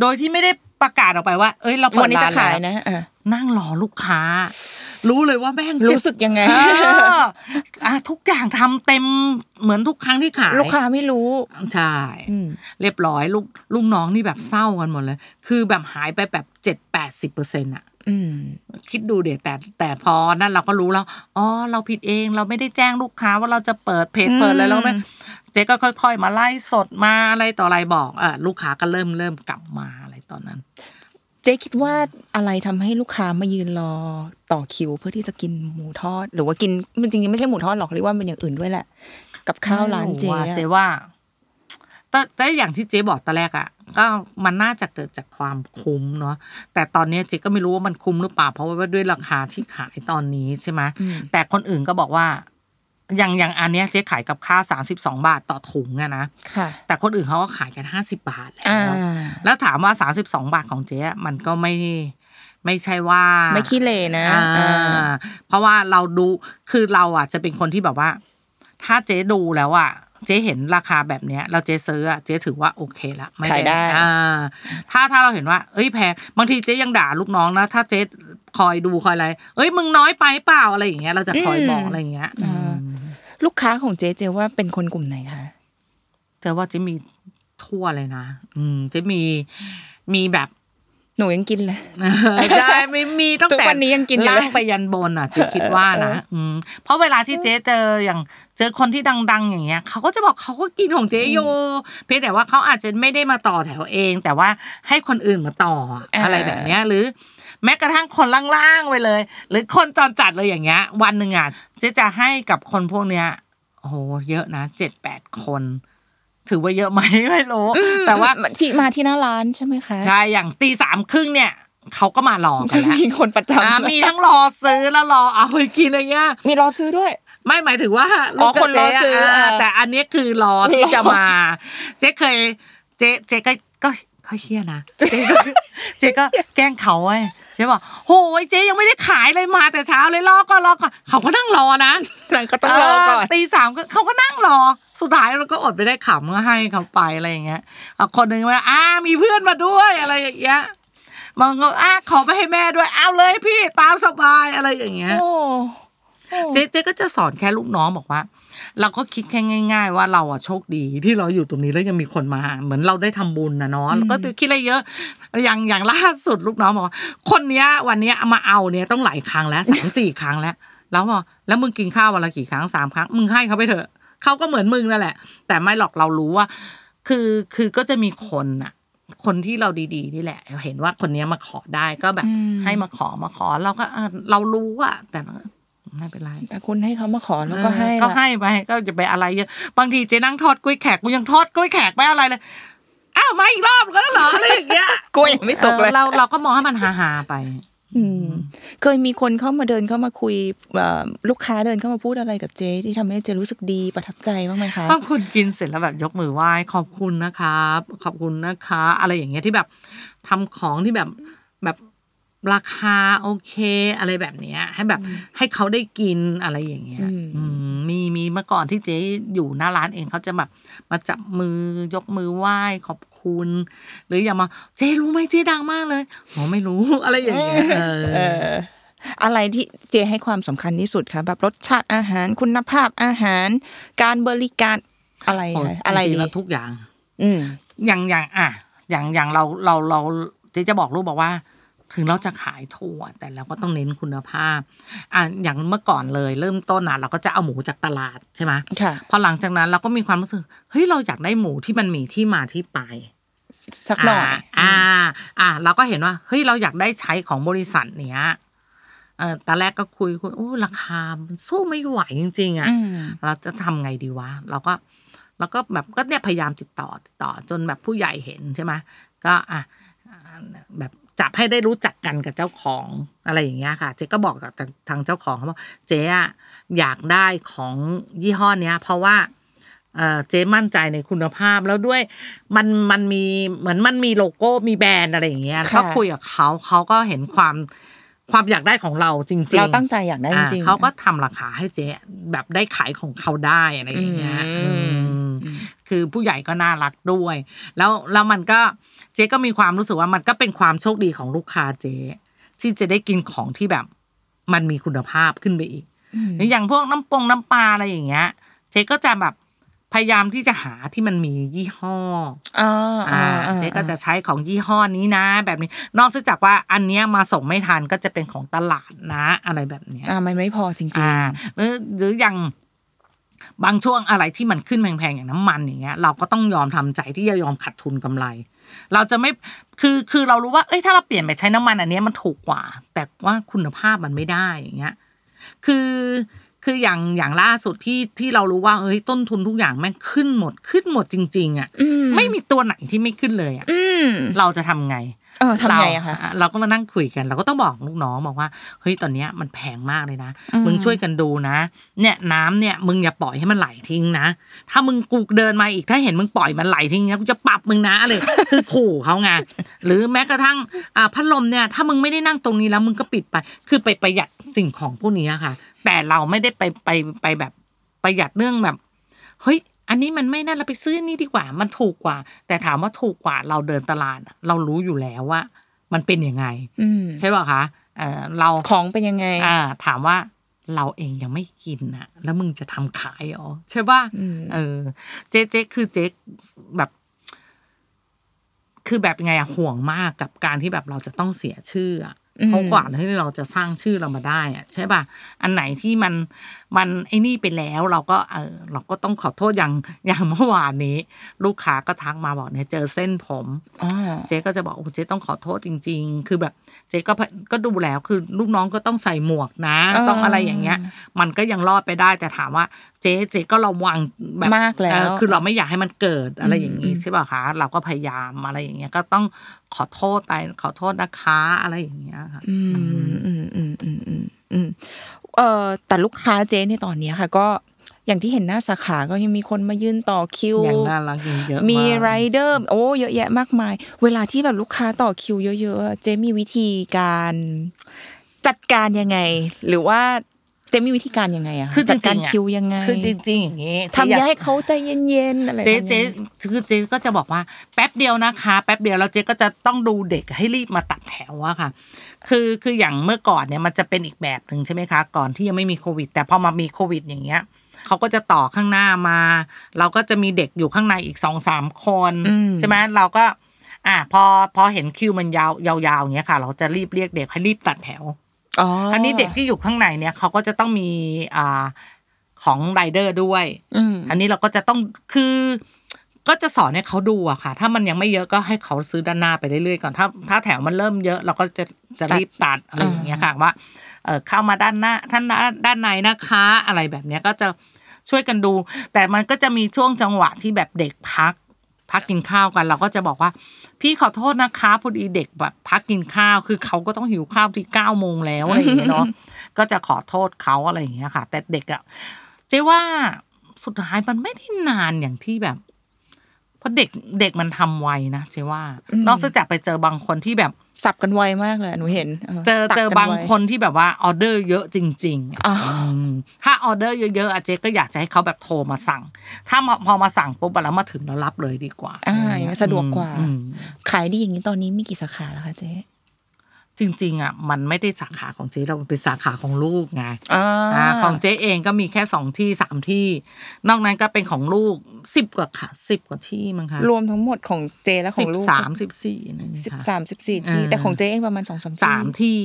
โดยที่ไม่ได้ประกาศออกไปว่าเอ้ยเราเปิดร้านวันนี้จะขายนะนั่งรอลูกค้ารู้เลยว่าแม่งรู้สึกยังไงทุกอย่างทำเต็มเหมือนทุกครั้งที่ขายลูกค้าไม่รู้ใช่เรียบร้อยลูกน้องนี่แบบเศร้ากันหมดเลยคือแบบหายไปแบบ 70-80% อ่ะคิดดูเดี๋ยวแต่พอนั่นเราก็รู้แล้วอ๋อเราผิดเองเราไม่ได้แจ้งลูกค้าว่าเราจะเปิดเพจเปิดอะไรแล้วมั้ยเจ๊ก็ค่อยๆมาไล่สดมาอะไรต่ออะไรบอกลูกค้าก็เริ่มกลับมาอะไรตอนนั้นเจ๊คิดว่าอะไรทำให้ลูกค้ามายืนรอต่อคิวเพื่อที่จะกินหมูทอดหรือว่ากินจริงๆไม่ใช่หมูทอดหรอกเรียกว่ามันอย่างอื่นด้วยแหละกับข้าวร้านเจ๊เจ๊ว่าแต่อย่างที่เจ๊บอกตอนแรกอ่ะก็มันน่าจะเกิดจากความคุ้มเนาะแต่ตอนนี้เจ๊ก็ไม่รู้ว่ามันคุ้มหรือเปล่าเพราะว่าด้วยราคาที่ขายตอนนี้ใช่ไหมแต่คนอื่นก็บอกว่าอย่างอันเนี้ยเจ๊ขายกับข้าว32 บาทต่อถุงอะนะแต่คนอื่นเขาก็ขายกัน50 บาทแล้วถามว่า32 บาทของเจ๊มันก็ไม่ใช่ว่าไม่ขี้เหร่นะเพราะว่าเราดูคือเราอะจะเป็นคนที่แบบว่าถ้าเจ๊ดูแล้วอะเจ๊เห็นราคาแบบเนี้ยเราเจ๊ซื้ออะเจ๊ถือว่าโอเคละไม่ได้ถ้าเราเห็นว่าเอ้ยแพงบางทีเจ๊ยังด่าลูกน้องนะถ้าเจ๊คอยดูคอยอะไรเอ้ยมึงน้อยไปเปล่าอะไรอย่างเงี้ยเราจะคอยบอกอะไรอย่างเงี้ยลูกค้าของเจ๊เจ๊ว่าเป็นคนกลุ่มไหนคะเจ๊ว่าเจ๊มีทั่วเลยนะเจ๊มีแบบหนูยังกินเลยใช่ไม่มีตั้งแต่วันนี้ยังกินเลยล่างไปยันบนอ่ะเจ๊คิดว่านะเพราะเวลาที่เจ๊เจออย่างเจอคนที่ดังๆอย่างเงี้ยเขาก็จะบอกเขาก็กินของเจ๊โยเพียงแต่ว่าเขาอาจจะไม่ได้มาต่อแถวเองแต่ว่าให้คนอื่นมาต่ออะไรแบบเนี้ยหรือแม้กระทั่งคนล่างๆไปเลยหรือคนจรจัดเลยอย่างเงี้ยวันหนึ่งอ่ะเจ๊จะให้กับคนพวกเนี้ยโอ้โหเยอะนะ 7-8 คนถือว่าเยอะไหมไม่รู้แต่ว่าที่มาที่หน้าร้านใช่ไหมคะใช่อย่าง 3:30 น.เนี่ยเขาก็มารอกันแล้วมีคนประจำมีทั้งรอซื้อแล้วรอเอาไปกินอะไรเงี้ยมีรอซื้อด้วยไม่หมายถึงว่าคนรอซื้อแต่อันนี้คือรอที่จะมาเจ๊เคยเจ๊ก็เฮี้ยนะเจ๊ก็แกล้งเขาไว้เจ๊บอกโอ้ยเจ๊ยังไม่ได้ขายเลยมาแต่เช้าเลยรอก่อนเขาก็นั่งรอนะก็ต้องรอก่อน 3:00 น.เขาก็นั่งรอสุดท้ายเราก็อดไม่ได้ขำก็ให้เขาไปอะไรอย่างเงี้ยคนนึงว่ามีเพื่อนมาด้วยอะไรอย่างเงี้ยบางก็ขอไปให้แม่ด้วยเอาเลยพี่ตามสบายอะไรอย่างเงี้ย เจ๊ก็จะสอนแค่ลูกน้องบอกว่าเราก็คิดแค่ง่ายๆว่าเราอ่ะโชคดีที่เราอยู่ตรงนี้แล้วยังมีคนมาเหมือนเราได้ทำบุญนะเนาะแล้วก็คิดอะไรเยอะอย่างล่าสุดลูกน้องบอกว่าคนเนี้ยวันเนี้ยมาเอาเนี่ยต้องหลายครั้งแล้ว 3-4 ครั้งแล้วแล้วบอกแล้วมึงกินข้าววันละกี่ครั้ง3ครั้งมึงให้เขาไปเถอะเขาก็เหมือนมึงนั่นแหละแต่ไม่หรอกเรารู้ว่าคือก็จะมีคนน่ะคนที่เราดีๆนี่แหละเห็นว่าคนเนี้ยมาขอได้ก็แบบให้มาขอเราก็เรารู้อ่ะแต่ไม่เป็นไรแต่คุณให้เขามาขอแล้วก็ให้ก็ให้ไปก็จะไปอะไรเยอะบางทีเจ๊นั่งทอดกล้วยแขกกูยังทอดกล้วยแขกไปอะไรเลยอ้าวมาอีกรอบแล้วเหรออะไรอย่างเงี้ยกล้วยยังไม่สุกเลยเราก็มองให้มันฮาๆไปเคยมีคนเข้ามาเดินเข้ามาคุยลูกค้าเดินเข้ามาพูดอะไรกับเจ๊ที่ทำให้เจ๊รู้สึกดีประทับใจบ้างไหมคะบางคนกินเสร็จแล้วแบบยกมือไหว้ขอบคุณนะครับขอบคุณนะคะอะไรอย่างเงี้ยที่แบบทำของที่แบบราคาโอเคอะไรแบบเนี้ยให้แบบให้เขาได้กินอะไรอย่างเงี้ยมีเมื่อก่อนที่เจ๊อยู่หน้าร้านเองเขาจะแบบมาจับมือยกมือไหว้ขอบคุณหรืออย่ามาเจ๊รู้ไหมเจ๊ดังมากเลยผมไม่รู้อะไรอย่างเงี้ยอะไรที่เจ๊ให้ความสำคัญที่สุดคะแบบรสชาติอาหารคุณภาพอาหารการบริการอะไรเราทุกอย่างอย่างเราเจ๊จะบอกลูกบอกว่าถึงเราจะขายถั่วแต่เราก็ต้องเน้นคุณภาพอย่างเมื่อก่อนเลยเริ่มต้นเราก็จะเอาหมูจากตลาดใช่ไหมพอหลังจากนั้นเราก็มีความรู้สึกเฮ้ยเราอยากได้หมูที่มันมีที่มาที่ไปสักหน่อยเราก็เห็นว่าเฮ้ยเราอยากได้ใช้ของบริษัทเนี้ยตอนแรกก็คุยโอ้ราคามันสู้ไม่ไหวจริงๆเราจะทำไงดีวะเราก็แบบก็เนี่ยพยายามติดต่อจนแบบผู้ใหญ่เห็นใช่ไหมก็แบบจับให้ได้รู้จักกันกับเจ้าของอะไรอย่างเงี้ยค่ะเจ๊ก็บอกกับทางเจ้าของเขาว่าเจ๊อยากได้ของยี่ห้อเนี้ยเพราะว่าเจ๊มั่นใจในคุณภาพแล้วด้วยมันมีเหมือนมันมีโลโก้มีแบรนด์อะไรอย่างเงี้ยก็คุยกับเขาก็เห็นความอยากได้ของเราจริงๆเราตั้งใจอยากได้จริงๆเขาก็ทำราคาให้เจ๊แบบได้ขายของเขาได้อะไรอย่างเงี้ยคือผู้ใหญ่ก็น่ารักด้วยแล้วมันก็เจ๊ก็มีความรู้สึกว่ามันก็เป็นความโชคดีของลูกค้าเจ๊ที่จะได้กินของที่แบบมันมีคุณภาพขึ้นไปอีกอย่างพวกน้ำปลาอะไรอย่างเงี้ยเจ๊ก็จะแบบพยายามที่จะหาที่มันมียี่ห้อเจ๊ก็จะใช้ของยี่ห้อนี้นะแบบนี้นอกจากว่าอันเนี้ยมาส่งไม่ทันก็จะเป็นของตลาดนะอะไรแบบเนี้ยไม่พอจริงๆหรืออย่างบางช่วงอะไรที่มันขึ้นแพงๆอย่างน้ำมันอย่างเงี้ยเราก็ต้องยอมทำใจที่จะยอมขาดทุนกำไรเราจะไม่คือเรารู้ว่าเอ้ยถ้าเราเปลี่ยนไปใช้น้ำมันอันนี้มันถูกกว่าแต่ว่าคุณภาพมันไม่ได้อย่างเงี้ยคืออย่างล่าสุดที่เรารู้ว่าเฮ้ยต้นทุนทุกอย่างแม่งขึ้นหมดจริงๆอ่ะไม่มีตัวไหนที่ไม่ขึ้นเลยอ่ะเราจะทำไงทำไงอะคะเราก็มานั่งคุยกันเราก็ต้องบอกลูกน้องบอกว่าเฮ้ยตอนเนี้ยมันแพงมากเลยนะมึงช่วยกันดูนะเนี่ยน้ำเนี่ยมึงอย่าปล่อยให้มันไหลทิ้งนะถ้ามึงกูเดินมาอีกถ้าเห็นมึงปล่อยมันไหลทิ้งนะกูจะปรับมึงนะอะไรคือขู่เขาไงหรือแม้กระทั่งพัดลมเนี่ยถ้ามึงไม่ได้นั่งตรงนี้แล้วมึงก็ปิดไปคือไปประหยัดสิ่งของพวกนี้ค่ะแต่เราไม่ได้ไปแบบประหยัดเรื่องแบบเฮ้ยอันนี้มันไม่น่าเราไปซื้อนี่ดีกว่ามันถูกกว่าแต่ถามว่าถูกกว่าเราเดินตลาดเรารู้อยู่แล้วว่ามันเป็นยังไงใช่ป่ะคะเราของเป็นยังไงถามว่าเราเองยังไม่กินน่ะแล้วมึงจะทำขายอ๋อใช่ป่ะเจ๊คือเจ๊แบบคือแบบไงอะห่วงมากกับการที่แบบเราจะต้องเสียชื่อเขากว่าที่เราจะสร้างชื่อเรามาได้อะใช่ป่ะอันไหนที่มันไอ้นี่ไปแล้วเราก็ต้องขอโทษอย่างเมื่อวานนี้ลูกค้าก็ทักมาบอกเนี่ยเจอเส้นผมเจ๊ก็จะบอกโอ้เจ๊ต้องขอโทษจริงๆคือแบบเจ๊ก็ดูแล้วคือลูกน้องก็ต้องใส่หมวกนะต้องอะไรอย่างเงี้ยมันก็ยังรอดไปได้แต่ถามว่าเจ๊ก็ระวังแบบมากแล้วคือเราไม่อยากให้มันเกิดอะไรอย่างงี้ใช่ป่ะคะเราก็พยายามอะไรอย่างเงี้ยก็ต้องขอโทษไปขอโทษนะคะอะไรอย่างเงี้ยค่ะแต่ลูกค้าเจ๊ในตอนนี้ค่ะก็อย่างที่เห็นหน้าสาขาก็ยังมีคนมายืนต่อคิวอย่างน่ารักเยอะมากมีไรเดอร์โอ้เยอะแยะมากมายเวลาที่แบบลูกค้าต่อคิวเยอะๆเจ๊มีวิธีการจัดการยังไงหรือว่า เจมีวิธีการยังไงอะคือจัดการคิวยังไงคือจริงๆอย่างงี้ทำให้เขาใจเย็นๆอะไรเจ๊คือเจ๊ก็จะบอกว่าแป๊บเดียวนะคะแป๊บเดียวแล้วเจ๊ก็จะต้องดูเด็กให้รีบมาตัดแถวอะค่ะคืออย่างเมื่อก่อนเนี่ยมันจะเป็นอีกแบบนึงใช่มั้ยคะก่อนที่ยังไม่มีโควิดแต่พอมามีโควิดอย่างเงี้ยเขาก็จะต่อข้างหน้ามาเราก็จะมีเด็กอยู่ข้างในอีก 2-3 คนใช่มั้ยเราก็พอเห็นคิวมันยาวๆอย่างเงี้ยค่ะเราจะรีบเรียกเด็กให้รีบตัดแถวอันนี้เด็กที่อยู่ข้างในเนี่ยเขาก็จะต้องมีของไรเดอร์ด้วยอันนี้เราก็จะต้องคือก็จะสอนให้เขาดูอะค่ะถ้ามันยังไม่เยอะก็ให้เขาซื้อด้านหน้าไปเรื่อยๆก่อนถ้าแถวมันเริ่มเยอะเราก็จะรีบตัดอะไรอย่างเงี้ยค่ะว่าเข้ามาด้านหน้าท่านด้านในนะคะอะไรแบบเนี้ยก็จะช่วยกันดูแต่มันก็จะมีช่วงจังหวะที่แบบเด็กพักกินข้าวกันเราก็จะบอกว่าพี่ขอโทษนะคะพอดีเด็กแบบพักกินข้าวคือเขาก็ต้องหิวข้าวที่ 9:00 นแล้วอะไรอย่างเงี้ยเนาะก็จะขอโทษเขาอะไรอย่างเงี้ยค่ะแต่เด็กอ่ะเจ๊ว่าสุดท้ายมันไม่ได้นานอย่างที่แบบเพราะเด็กมันทำไวนะเจ๊ว่านอกจากไปเจอบางคนที่แบบสับกันไวมากเลยหนูเห็นเจอ บางคนที่แบบว่าออเดอร์เยอะจริงๆถ้าออเดอร์เยอะๆอาเจ๊ก็อยากจะให้เขาแบบโทรมาสั่งถ้าพอมาสั่งปุ๊บแล้วมาถึงแล้วรับเลยดีกว่าสะดวกกว่าขายดีอย่างนี้ตอนนี้มีกี่สาขาแล้วคะเจ๊จริงๆอ่ะมันไม่ได้สาขาของเจ๊เราเป็นสาขาของลูกไงของเจ๊เองก็มีแค่2ที่3ที่นอกนั้นก็เป็นของลูก10กว่าที่มั้งคะรวมทั้งหมดของเจ๊และของลูก13-14ที่แต่ของเจ๊เองประมาณ 2-3 ที่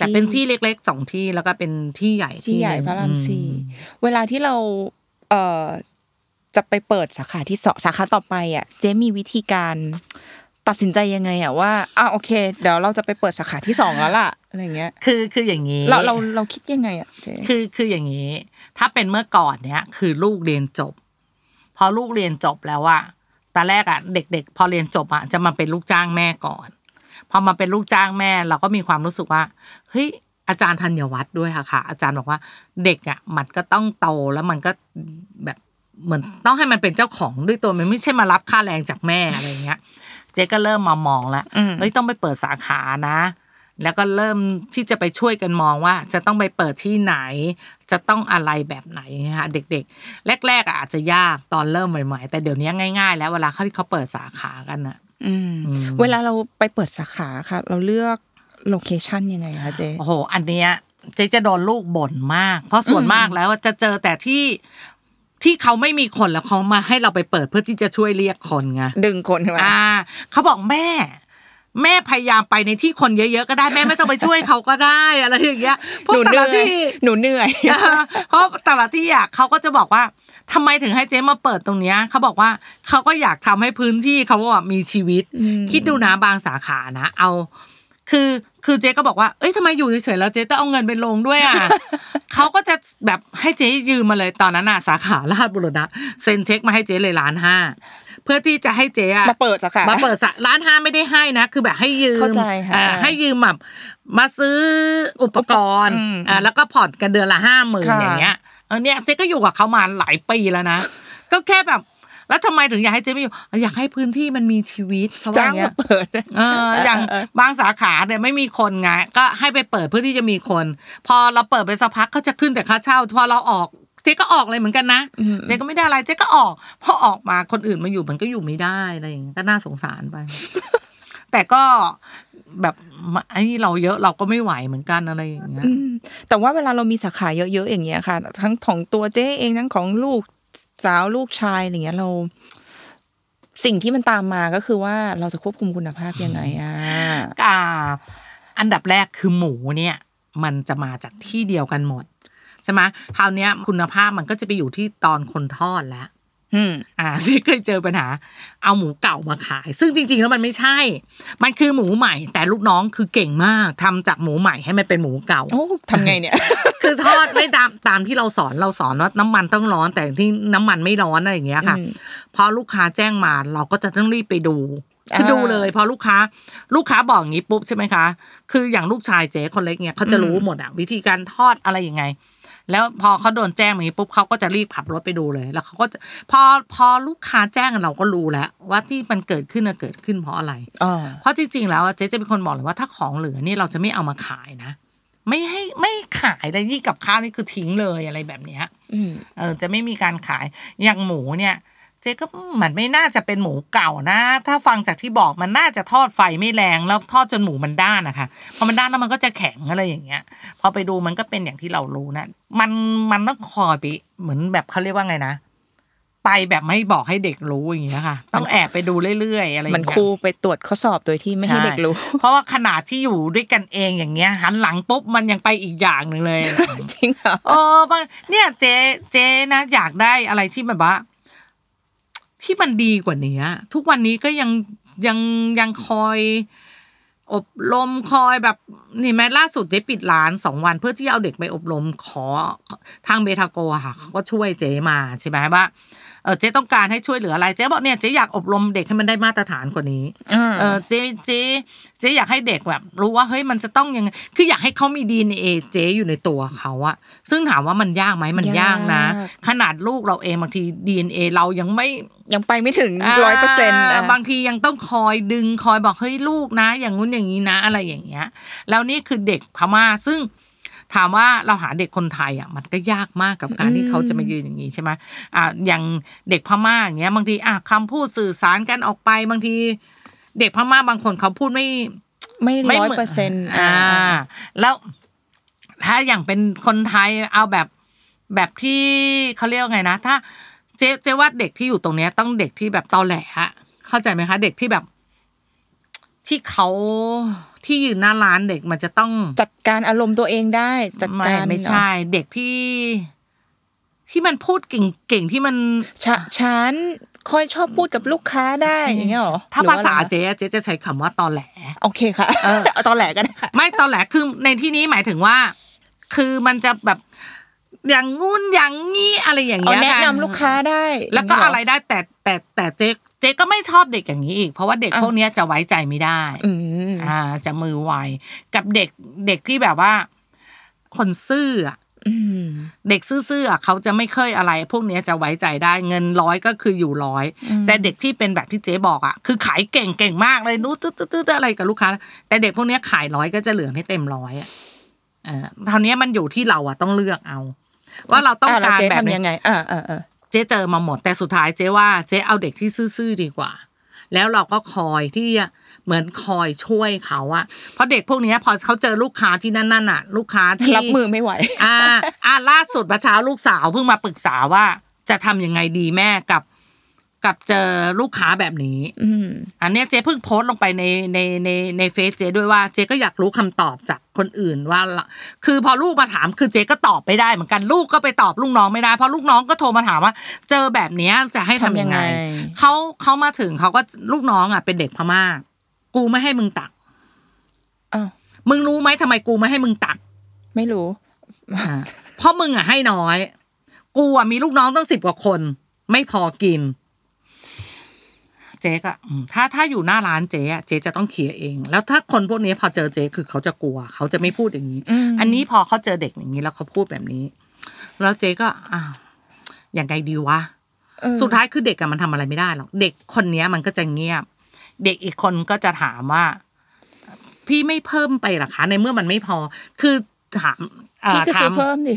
แต่เป็นที่เล็กๆ2ที่แล้วก็เป็นที่ใหญ่ที่ใหญ่พระราม4เวลาที่เราจะไปเปิดสาขาที่สาขาต่อไปอ่ะเจ๊มีวิธีการตัดสินใจยังไงอ่ะว่าโอเคเดี๋ยวเราจะไปเปิดสาขาที่2แล้วล่ะอะไรเงี้ยคืออย่างงี้เราคิดยังไงอ่ะเจ๊คืออย่างงี้ถ้าเป็นเมื่อก่อนเนี่ยคือลูกเรียนจบพอลูกเรียนจบแล้วอ่ะตอนแรกอ่ะเด็กๆพอเรียนจบอ่ะจะมาเป็นลูกจ้างแม่ก่อนพอมาเป็นลูกจ้างแม่เราก็มีความรู้สึกว่าเฮ้ยอาจารย์ธัญวัฒน์ด้วยค่ะอาจารย์บอกว่าเด็กอ่ะมันก็ต้องโตแล้วมันก็แบบเหมือนต้องให้มันเป็นเจ้าของด้วยตัวมันไม่ใช่มารับค่าแรงจากแม่อะไรเงี้ยเจ๊ก็เริ่มมามองแล้วเฮ้ยต้องไปเปิดสาขานะแล้วก็เริ่มที่จะไปช่วยกันมองว่าจะต้องไปเปิดที่ไหนจะต้องอะไรแบบไหนค่ะเด็กๆแรกๆอาจจะยากตอนเริ่มใหม่ๆแต่เดี๋ยวนี้ง่ายๆแล้วเวลาเขาเปิดสาขากันน่ะเวลาเราไปเปิดสาขาค่ะเราเลือกโลเคชั่นยังไงคะเจ๊โอ้โหอันเนี้ยเจ๊จะโดนลูกบ่นมากเพราะส่วนมากแล้วจะเจอแต่ที่เขาไม่มีคนแล้วเขามาให้เราไปเปิดเพื่อที่จะช่วยเรียกคนไงดึงคนใช่ไหมเขาบอกแม่พยายามไปในที่คนเยอะๆก็ได้แม่ไม่ต้องไปช่วยเขาก็ได้อะไรอย่างเงี้ยเพราะแต่ละที่หนูเหนื่อยเพราะแต่ละที่อ่ะเขาก็จะบอกว่าทำไมถึงให้เจ๊มาเปิดตรงเนี้ยเขาบอกว่าเขาก็อยากทำให้พื้นที่เขาแบบมีชีวิตคิดดูนะบางสาขานะเอาคือเจ๊ก็บอกว่าเอ้ยทำไมอยู่เฉยๆแล้วเจ๊ต้องเอาเงินไปลงด้วยอ่ะเขาก็จะแบบให้เจ๊ยืมมาเลยตอนนั้นน่ะสาขาราชบุรณะเซ็นเช็คมาให้เจ๊เลย 1,500,000เพื่อที่จะให้เจ๊อ่ะมาเปิด 1,500,000ไม่ได้ให้นะคือแบบให้ยืมให้ยืมแบบมาซื้ออุปกรณ์แล้วก็ผ่อนกันเดือนละ 50,000 อย่างเงี้ยเนี่ยเจ๊ก็อยู่กับเขามาหลายปีแล้วนะก็แค่แบบแล้วทำไมถึงอยากให้เจ๊ไม่อยู่อยากให้พื้นที่มันมีชีวิตเขาว่าอย่างเงี้ยเปิดอย่างบางสาขาเนี่ยไม่มีคนไงก็ให้ไปเปิดเพื่อที่จะมีคนพอเราเปิดไปสักพักก็จะขึ้นแต่ค่าเช่าพอเราออกเจ๊ก็ออกเลยเหมือนกันนะเจ๊ก็ไม่ได้อะไรเจ๊ก็ออกพอออกมาคนอื่นมาอยู่มันก็อยู่ไม่ได้อะไรอย่างเงี้ยก็น่าสงสารไป แต่ก็แบบไอ้นี่เราเยอะเราก็ไม่ไหวเหมือนกันอะไรอย่างเงี้ยแต่ว่าเวลาเรามีสาขาเยอะๆอย่างเงี้ยค่ะทั้งของตัวเจ๊เองทั้งของลูกสาวลูกชายอะไรเงี้ยเราสิ่งที่มันตามมาก็คือว่าเราจะควบคุมคุณภาพยังไงอันดับแรกคือหมูเนี่ยมันจะมาจากที่เดียวกันหมดใช่ไหมคราวเนี้ยคุณภาพมันก็จะไปอยู่ที่ตอนคนทอดแล้วที่เคยเจอปัญหาเอาหมูเก่ามาขายซึ่งจริงๆแล้วมันไม่ใช่มันคือหมูใหม่แต่ลูกน้องคือเก่งมากทำจากหมูใหม่ให้มันเป็นหมูเก่าทำไงเนี่ยคือทอดไม่ตามที่เราสอนว่าน้ำมันต้องร้อนแต่ที่น้ำมันไม่ร้อนอะไรอย่างเงี้ยค่ะพอลูกค้าแจ้งมาเราก็จะต้องรีบไปดูเลยพอลูกค้าบอกอย่างนี้ปุ๊บใช่ไหมคะคืออย่างลูกชายเจ๊คนเล็กเนี่ยเขาจะรู้หมดอ่ะวิธีการทอดอะไรยังไงแล้วพอเขาโดนแจ้งอย่างนี้ปุ๊บเขาก็จะรีบขับรถไปดูเลยแล้วเขาก็จะพอลูกค้าแจ้งเราก็รู้แล้วว่าที่มันเกิดขึ้นเพราะอะไรเพราะจริงๆแล้วเจ๊จะเป็นคนบอกเลยว่าถ้าของเหลือนี่เราจะไม่เอามาขายนะ ไม่ขายเลยนี่กับข้าวนี่คือทิ้งเลยอะไรแบบเนี้ยจะไม่มีการขายอย่างหมูเนี่ยเจ๊ก็มันไม่น่าจะเป็นหมูเก่านะถ้าฟังจากที่บอกมันน่าจะทอดไฟไม่แรงแล้วทอดจนหมูมันด้านนะคะพอมันด้านแล้วมันก็จะแข็งอะไรอย่างเงี้ยพอไปดูมันก็เป็นอย่างที่เรารู้นะมันต้องคอยไปเหมือนแบบเขาเรียกว่าไงนะไปแบบไม่บอกให้เด็กรู้อย่างเงี้ยค่ะต้องแอบไปดูเรื่อยๆอะไรอย่างเงี้ยมันครูไปตรวจข้อสอบโดยที่ไม่ให้เด็กรู้เพราะว่าขนาดที่อยู่ด้วยกันเองอย่างเงี้ยหันหลังปุ๊บมันยังไปอีกอย่างนึงเลยจริงเหรอเออเนี่ยเจ๊นะอยากได้อะไรที่แบบว่าที่มันดีกว่านี้ทุกวันนี้ก็ยังคอยอบรมคอยแบบนี่แม้ล่าสุดเจ๊ปิดร้าน2วันเพื่อที่เอาเด็กไปอบรมขอทางเบทาโกะค่ะก็ช่วยเจ๊มาใช่ไหมว่าเจ๊ต้องการให้ช่วยเหลืออะไรเจ๊บอกเนี่ยเจ๊อยากอบรมเด็กให้มันได้มาตรฐานกว่านี้เจ๊อยากให้เด็กแบบรู้ว่าเฮ้ยมันจะต้องยังไงคืออยากให้เขามี DNA เจ๊อยู่ในตัวเขาอะซึ่งถามว่ามันยากไหมมันยากนะขนาดลูกเราเองบางที DNA เรายังไปไม่ถึง 100% บางทียังต้องคอยดึงคอยบอกเฮ้ยลูกนะอย่างนู้นอย่างนี้นะอะไรอย่างเงี้ยแล้วนี่คือเด็กพม่าซึ่งถามว่าเราหาเด็กคนไทยอ่ะมันก็ยากมากกับการที่เขาจะมายืนอย่างนี้ใช่ไหมอย่างเด็กพม่าอย่างเงี้ยบางทีคำพูดสื่อสารกันออกไปบางทีเด็กพม่าบางคนเขาพูดไม่ 100% แล้วถ้าอย่างเป็นคนไทยเอาแบบที่เขาเรียกไงนะถ้าเจ๊ว่าเด็กที่อยู่ตรงเนี้ยต้องเด็กที่แบบตอแหลฮะเข้าใจไหมคะเด็กที่แบบที่เขาที่อยู่หน้าร้านเด็กมันจะต้องจัดการอารมณ์ตัวเองได้จัดการไม่ใช่เด็กที่มันพูดเก่งๆที่มันฉันค่อยชอบพูดกับลูกค้าได้อย่างเงี้ยหรอถ้าภาษาเจ๊จะใช้คำว่าตอแหลโอเคค่ะตอแหลก็ได้ค่ะไม่ตอแหลคือในที่นี้หมายถึงว่าคือมันจะแบบอย่างงู้นอย่างงี้อะไรอย่างเงี้ยแนะนำลูกค้าได้แล้วก็อะไรได้แต่เจ๊ก็ไม่ชอบเด็กอย่างนี้อีกเพราะว่าเด็กพวกนี้จะไว้ใจไม่ได้จะมือไวกับเด็กที่แบบว่าคนซื่อเด็กซื่อๆเขาจะไม่เคยอะไรพวกนี้จะไว้ใจได้เงินร้อยก็คืออยู่ร้อยแต่เด็กที่เป็นแบบที่เจ๊บอกอ่ะคือขายเก่งมากเลยนู้ตื้อๆอะไรกับลูกค้าแต่เด็กพวกนี้ขายร้อยก็จะเหลือให้เต็มร้อยอ่ะเท่านี้มันอยู่ที่เราอ่ะต้องเลือกเอาว่าเราต้องการแบบยังไงเจ๊เจอมาหมดแต่สุดท้ายเจ๊ว่าเจ๊เอาเด็กที่ซื่อๆดีกว่าแล้วเราก็คอยที่เหมือนคอยช่วยเขาอะเพราะเด็กพวกนี้พอเขาเจอลูกค้าที่นั่นๆน่ะลูกค้าที่รับมือไม่ไหวล่าสุดเมื่อเช้าลูกสาวเพิ่งมาปรึกษาว่าจะทำยังไงดีแม่กับเจอลูกค้าแบบนี้อันเนี้ยเจ๊เพิ่งโพสต์ลงไปในเฟซเจ๊ด้วยว่าเจ๊ก็อยากรู้คำตอบจากคนอื่นว่าคือพอลูกมาถามคือเจ๊ก็ตอบไม่ได้เหมือนกันลูกก็ไปตอบลูกน้องไม่ได้เพราะลูกน้องก็โทรมาถามว่าเจอแบบเนี้ยจะให้ทำยังไงเขามาถึงเขาก็ลูกน้องอ่ะเป็นเด็กพม่ากูไม่ให้มึงตักมึงรู้ไหมทำไมกูไม่ให้มึงตักไม่รู้เพราะมึงอ่ะให้น้อยกูอ่ะมีลูกน้องตั้ง10กว่าคนไม่พอกินเจ๊ก็ถ้าอยู่หน้าร้านเจ๊อะเจ๊จะต้องเคลียร์เองแล้วถ้าคนพวกนี้พอเจอเจ๊คือเขาจะกลัวเขาจะไม่พูดอย่างนี้อันนี้พอเขาเจอเด็กอย่างนี้แล้วเขาพูดแบบนี้แล้วเจ๊ก็อย่างไรดีวะสุดท้ายคือเด็กอะมันทำอะไรไม่ได้หรอกเด็กคนนี้มันก็จะเงียบเด็กอีกคนก็จะถามว่าพี่ไม่เพิ่มไปหรอคะในเมื่อมันไม่พอคือถามพี่ก็ซื้อเพิ่มดิ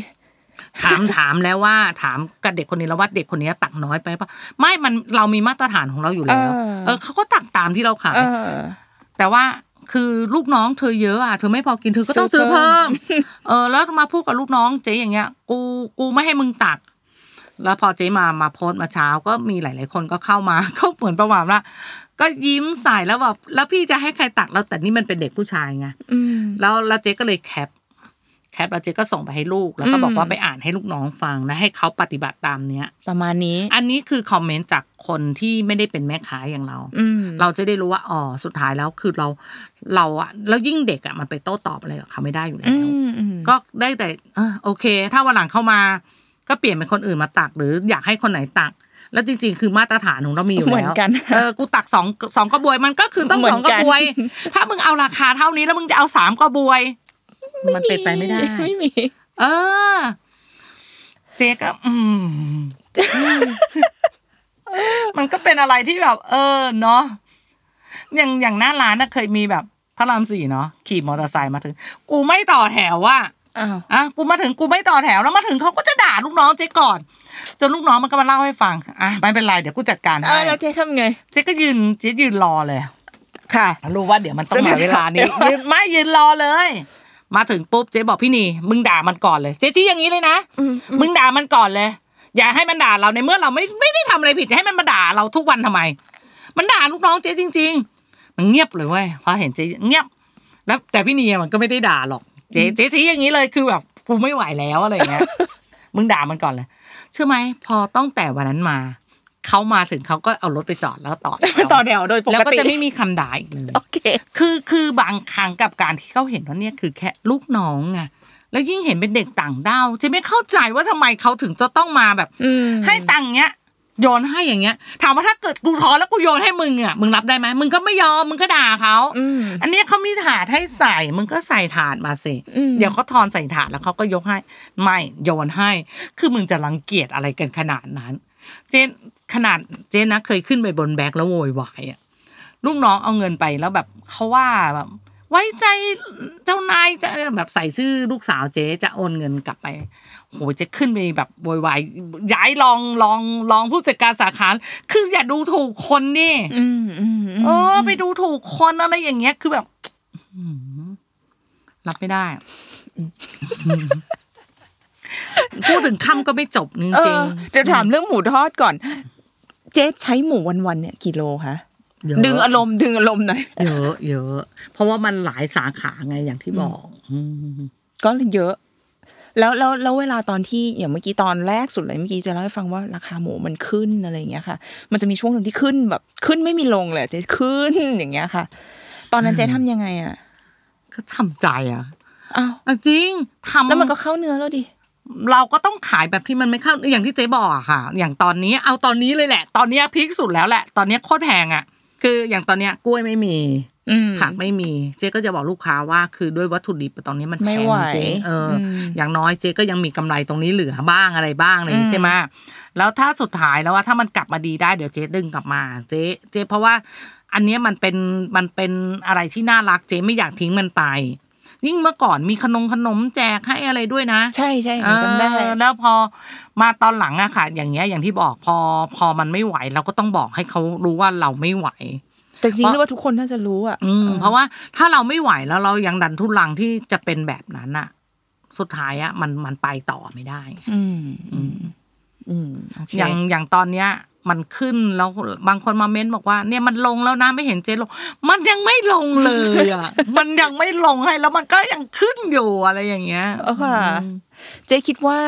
ถามแล้วว่าถามกับเด็กคนนี้แล้วว่าเด็กคนนี้ตักน้อยไปป่ะไม่มันเรามีมาตรฐานของเราอยู่แล้วเขาก็ตักตามที่เราขายแต่ว่าคือลูกน้องเธอเยอะอ่ะเธอไม่พอกินเธอก็ต้องซื้อเพิ่มแล้วมาพูดกับลูกน้องเจ๊อย่างเงี้ยกูไม่ให้มึงตักแล้วพอเจ๊มาโพสต์มาเช้าก็มีหลายๆคนก็เข้ามาเขาเหมือนประมาณว่าก็ยิ้มใส่แล้วแบบแล้วพี่จะให้ใครตักเราแต่นี่มันเป็นเด็กผู้ชายไงแล้วเจ๊ก็เลยแคปแล้วเจ๊ก็ส่งไปให้ลูกแล้วก็บอกว่าไปอ่านให้ลูกน้องฟังนะให้เขาปฏิบัติตามเนี้ยประมาณนี้อันนี้คือคอมเมนต์จากคนที่ไม่ได้เป็นแม่ค้าอย่างเราเราจะได้รู้ว่าอ๋อสุดท้ายแล้วคือเราอะแล้วยิ่งเด็กอะมันไปโต้ตอบอะไรกับเขาไม่ได้อยู่แล้วก็ได้แต่โอเคถ้าวันหลังเข้ามาก็เปลี่ยนเป็นคนอื่นมาตักหรืออยากให้คนไหนตักแล้วจริงๆคือมาตรฐานของเรามีอยู่แล้วกูตัก2กระบวยมันก็คือต้อง2กระบวยถ้ามึงเอาราคาเท่านี้แล้วมึงจะเอา3กระบวยมันเป็นไปไม่ได้ไม่มีเจ๊ก็มันก็เป็นอะไรที่แบบเนาะอย่างหน้าร้านน่ะเคยมีแบบ พระรามสี่เนาะขี่มอเตอร์ไซค์มาถึงกูไม่ต่อแถวว่ะอ่ะกูมาถึงกูไม่ต่อแถวแล้วมาถึงเขาก็จะด่าลูกน้องเจ๊ก่อนจนลูกน้องมันก็มาเล่าให้ฟังอ่ะไม่เป็นไรเดี๋ยวกูจัดการให้แล้วเจ๊ทำไงเจ๊ก็ยืนรอเลยค่ะรู้ว่าเดี๋ยวมันต้องมาเวลานี้ไม่ยืนรอเลยมาถึงปุ๊บเจ๊บอกพี่นีมึงด่ามันก่อนเลยเจ๊ชี้อย่างนี้เลยนะมึงด่ามันก่อนเลยอย่าให้มันด่าเราในเมื่อเราไม่ได้ทำอะไรผิดให้มันมาด่าเราทุกวันทำไมมันด่าลูกน้องเจ๊จริงๆมันเงียบเลยเว้ยพอเห็นเจ๊เงียบแล้วแต่พี่นีมันก็ไม่ได้ด่าหรอกเจ๊ชี้อย่างนี้เลยคือแบบกูไม่ไหวแล้วอะไรเงี้ยมึงด่ามันก่อนเลยเชื่อไหมพอตั้งแต่วันนั้นมาเขามาถึงเขาก็เอารถไปจอดแล้วต่อแถวโดยปกติแล้วก็จะไม่มีคำด่าอีกเลยโอเคคือบางครั้งกับการที่เขาเห็นว่าเนี่ยคือแค่ลูกน้องไงแล้วยิ่งเห็นเป็นเด็กต่างด้าวเจ๊ไม่เข้าใจว่าทำไมเขาถึงจะต้องมาแบบให้ตังค์เงี้ยโยนให้อย่างเงี้ยถามว่าถ้าเกิดกูท้อแล้วกูโยนให้มึงอ่ะมึงรับได้ไหมมึงก็ไม่ยอมมึงก็ด่าเขาอันนี้เขามีถาดให้ใส่มึงก็ใส่ถาดมาสิเดี๋ยวเขาทอนใส่ถาดแล้วเขาก็ยกให้ไม่โยนให้คือมึงจะรังเกียจอะไรกันขนาดนั้นขนาดเจ๊นะเคยขึ้นไปบนแบ็คแล้วโวยวายอ่ะลูกน้องเอาเงินไปแล้วแบบเขาว่าแบบไว้ใจเจ้านายจะแบบใส่ชื่อลูกสาวเจ๊จะโอนเงินกลับไปโหจะขึ้นไปแบบโวยวายย้ายลองผู้จัดการสาขาคืออย่าดูถูกคนนี่ไปดูถูกคนอะไรอย่างเงี้ยคือแบบรับไม่ได้ พูดถึงค่ำก็ไม่จบจริงๆเดี๋ยวถามเรื่องหมูทอดก่อนเจ๊ใช้หมูวันๆเนี่ยกี่โลคะดึงอารมณ์หน่อยเยอะเพราะว่ามันหลายสาขาไงอย่างที่บอกก็เยอะแล้วเวลาตอนที่อย่างเมื่อกี้ตอนแรกสุดเลยเมื่อกี้จะเล่าให้ฟังว่าราคาหมูมันขึ้นอะไรอย่างเงี้ยค่ะมันจะมีช่วงนึงที่ขึ้นแบบขึ้นไม่มีลงเลยเจ๊ขึ้นอย่างเงี้ยค่ะตอนนั้นเจ๊ทำยังไงอ่ะก็ทำใจอ่ะอ้าวจริงทำแล้วมันก็เข้าเนื้อแล้วดิเราก็ต้องขายแบบที่มันไม่เข้าอย่างที่เจ๊บอกอะค่ะอย่างตอนนี้เอาตอนนี้เลยแหละตอนนี้พีคสุดแล้วแหละตอนนี้โคตรแพงอะคืออย่างตอนนี้กล้วยไม่มีผักไม่มีเจ๊ก็จะบอกลูกค้าว่าคือด้วยวัตถุดิบตอนนี้มันแพงจริงอย่างน้อยเจ๊ก็ยังมีกำไรตรงนี้เหลือบ้างอะไรบ้างอะไรใช่ไหมแล้วถ้าสุดท้ายแล้วว่าถ้ามันกลับมาดีได้เดี๋ยวเจ๊ดึงกลับมาเจ๊เพราะว่าอันนี้มันเป็นอะไรที่น่ารักเจ๊ไม่อยากทิ้งมันไปยิ่งเมื่อก่อนมีขนมแจกให้อะไรด้วยนะใช่ใช่จำได้แล้วพอมาตอนหลังอะค่ะอย่างเงี้ยอย่างที่บอกพอมันไม่ไหวเราก็ต้องบอกให้เขารู้ว่าเราไม่ไหวแต่จริงๆว่าทุกคนน่าจะรู้อะเพราะว่าถ้าเราไม่ไหวแล้วเรายังดันทุลังที่จะเป็นแบบนั้นอะสุดท้ายอะมันไปต่อไม่ได้อย่างตอนเนี้ยมันขึ้นแล้วบางคนมาเม้นบอกว่าเนี่ยมันลงแล้วนะไม่เห็นเจ๊ลงมันยังไม่ลงเลยอ่ะ มันยังไม่ลงให้แล้วมันก็ยังขึ้นอยู่อะไรอย่างเงี้ยค่ะเจ๊คิดว่า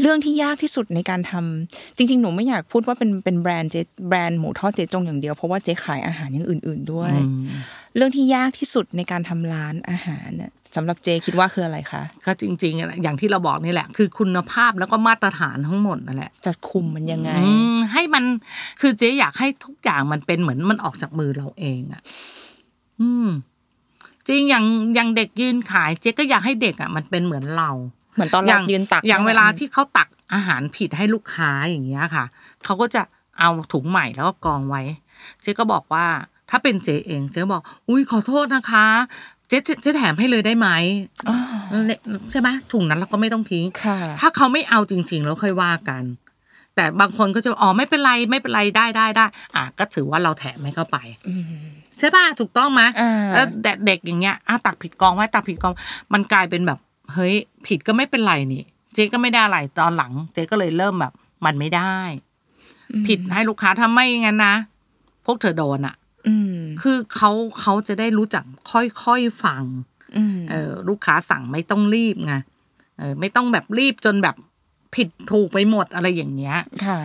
เรื่องที่ยากที่สุดในการทำจริงๆหนูไม่อยากพูดว่าเป็นแบรนด์เจ๊แบรนด์หมูทอดเจ๊จงอย่างเดียวเพราะว่าเจ๊ขายอาหารอย่างอื่นๆด้วยเรื่องที่ยากที่สุดในการทำร้านอาหารน่ะสำหรับเจ๊คิดว่าคืออะไรคะก็จริงๆอย่างที่เราบอกนี่แหละคือคุณภาพแล้วก็มาตรฐานทั้งหมดนั่นแหละจะคุมมันยังไงให้มันคือเจ๊อยากให้ทุกอย่างมันเป็นเหมือนมันออกจากมือเราเองอ่ะจริงอย่างเด็กยืนขายเจ๊ก็อยากให้เด็กอ่ะมันเป็นเหมือนเราเหมือนตอนเรายืนตักอย่างเวลาที่เขาตักอาหารผิดให้ลูกค้าอย่างเงี้ยค่ะเขาก็จะเอาถุงใหม่แล้วก็กองไว้เจ๊ก็บอกว่าถ้าเป็นเจ๊เองเจ๊บอกอุ้ยขอโทษนะคะเจ๊แถมให้เลยได้ไหมใช่ไหมถุงนั้นเราก็ไม่ต้องทิ้งถ้าเขาไม่เอาจริงๆแล้วค่อยว่ากันแต่บางคนก็จะอ๋อไม่เป็นไรได้ก็ถือว่าเราแถมให้เข้าไปใช่ป่ะถูกต้องไหมแล้วเด็กอย่างเงี้ยตักผิดกองไว้ตักผิดกองมันกลายเป็นแบบเฮ้ยผิดก็ไม่เป็นไรนี่เจ๊ก็ไม่ได้อะไรตอนหลังเจ๊ก็เลยเริ่มแบบมันไม่ได้ผิดให้ลูกค้าทำไม่งั้นนะพวกเธอโดนอ่ะคือเขาจะได้รู้จักค่อยๆฟังลูกค้าสั่งไม่ต้องรีบไงไม่ต้องแบบรีบจนแบบผิดถูกไปหมดอะไรอย่างเงี้ยค่ะ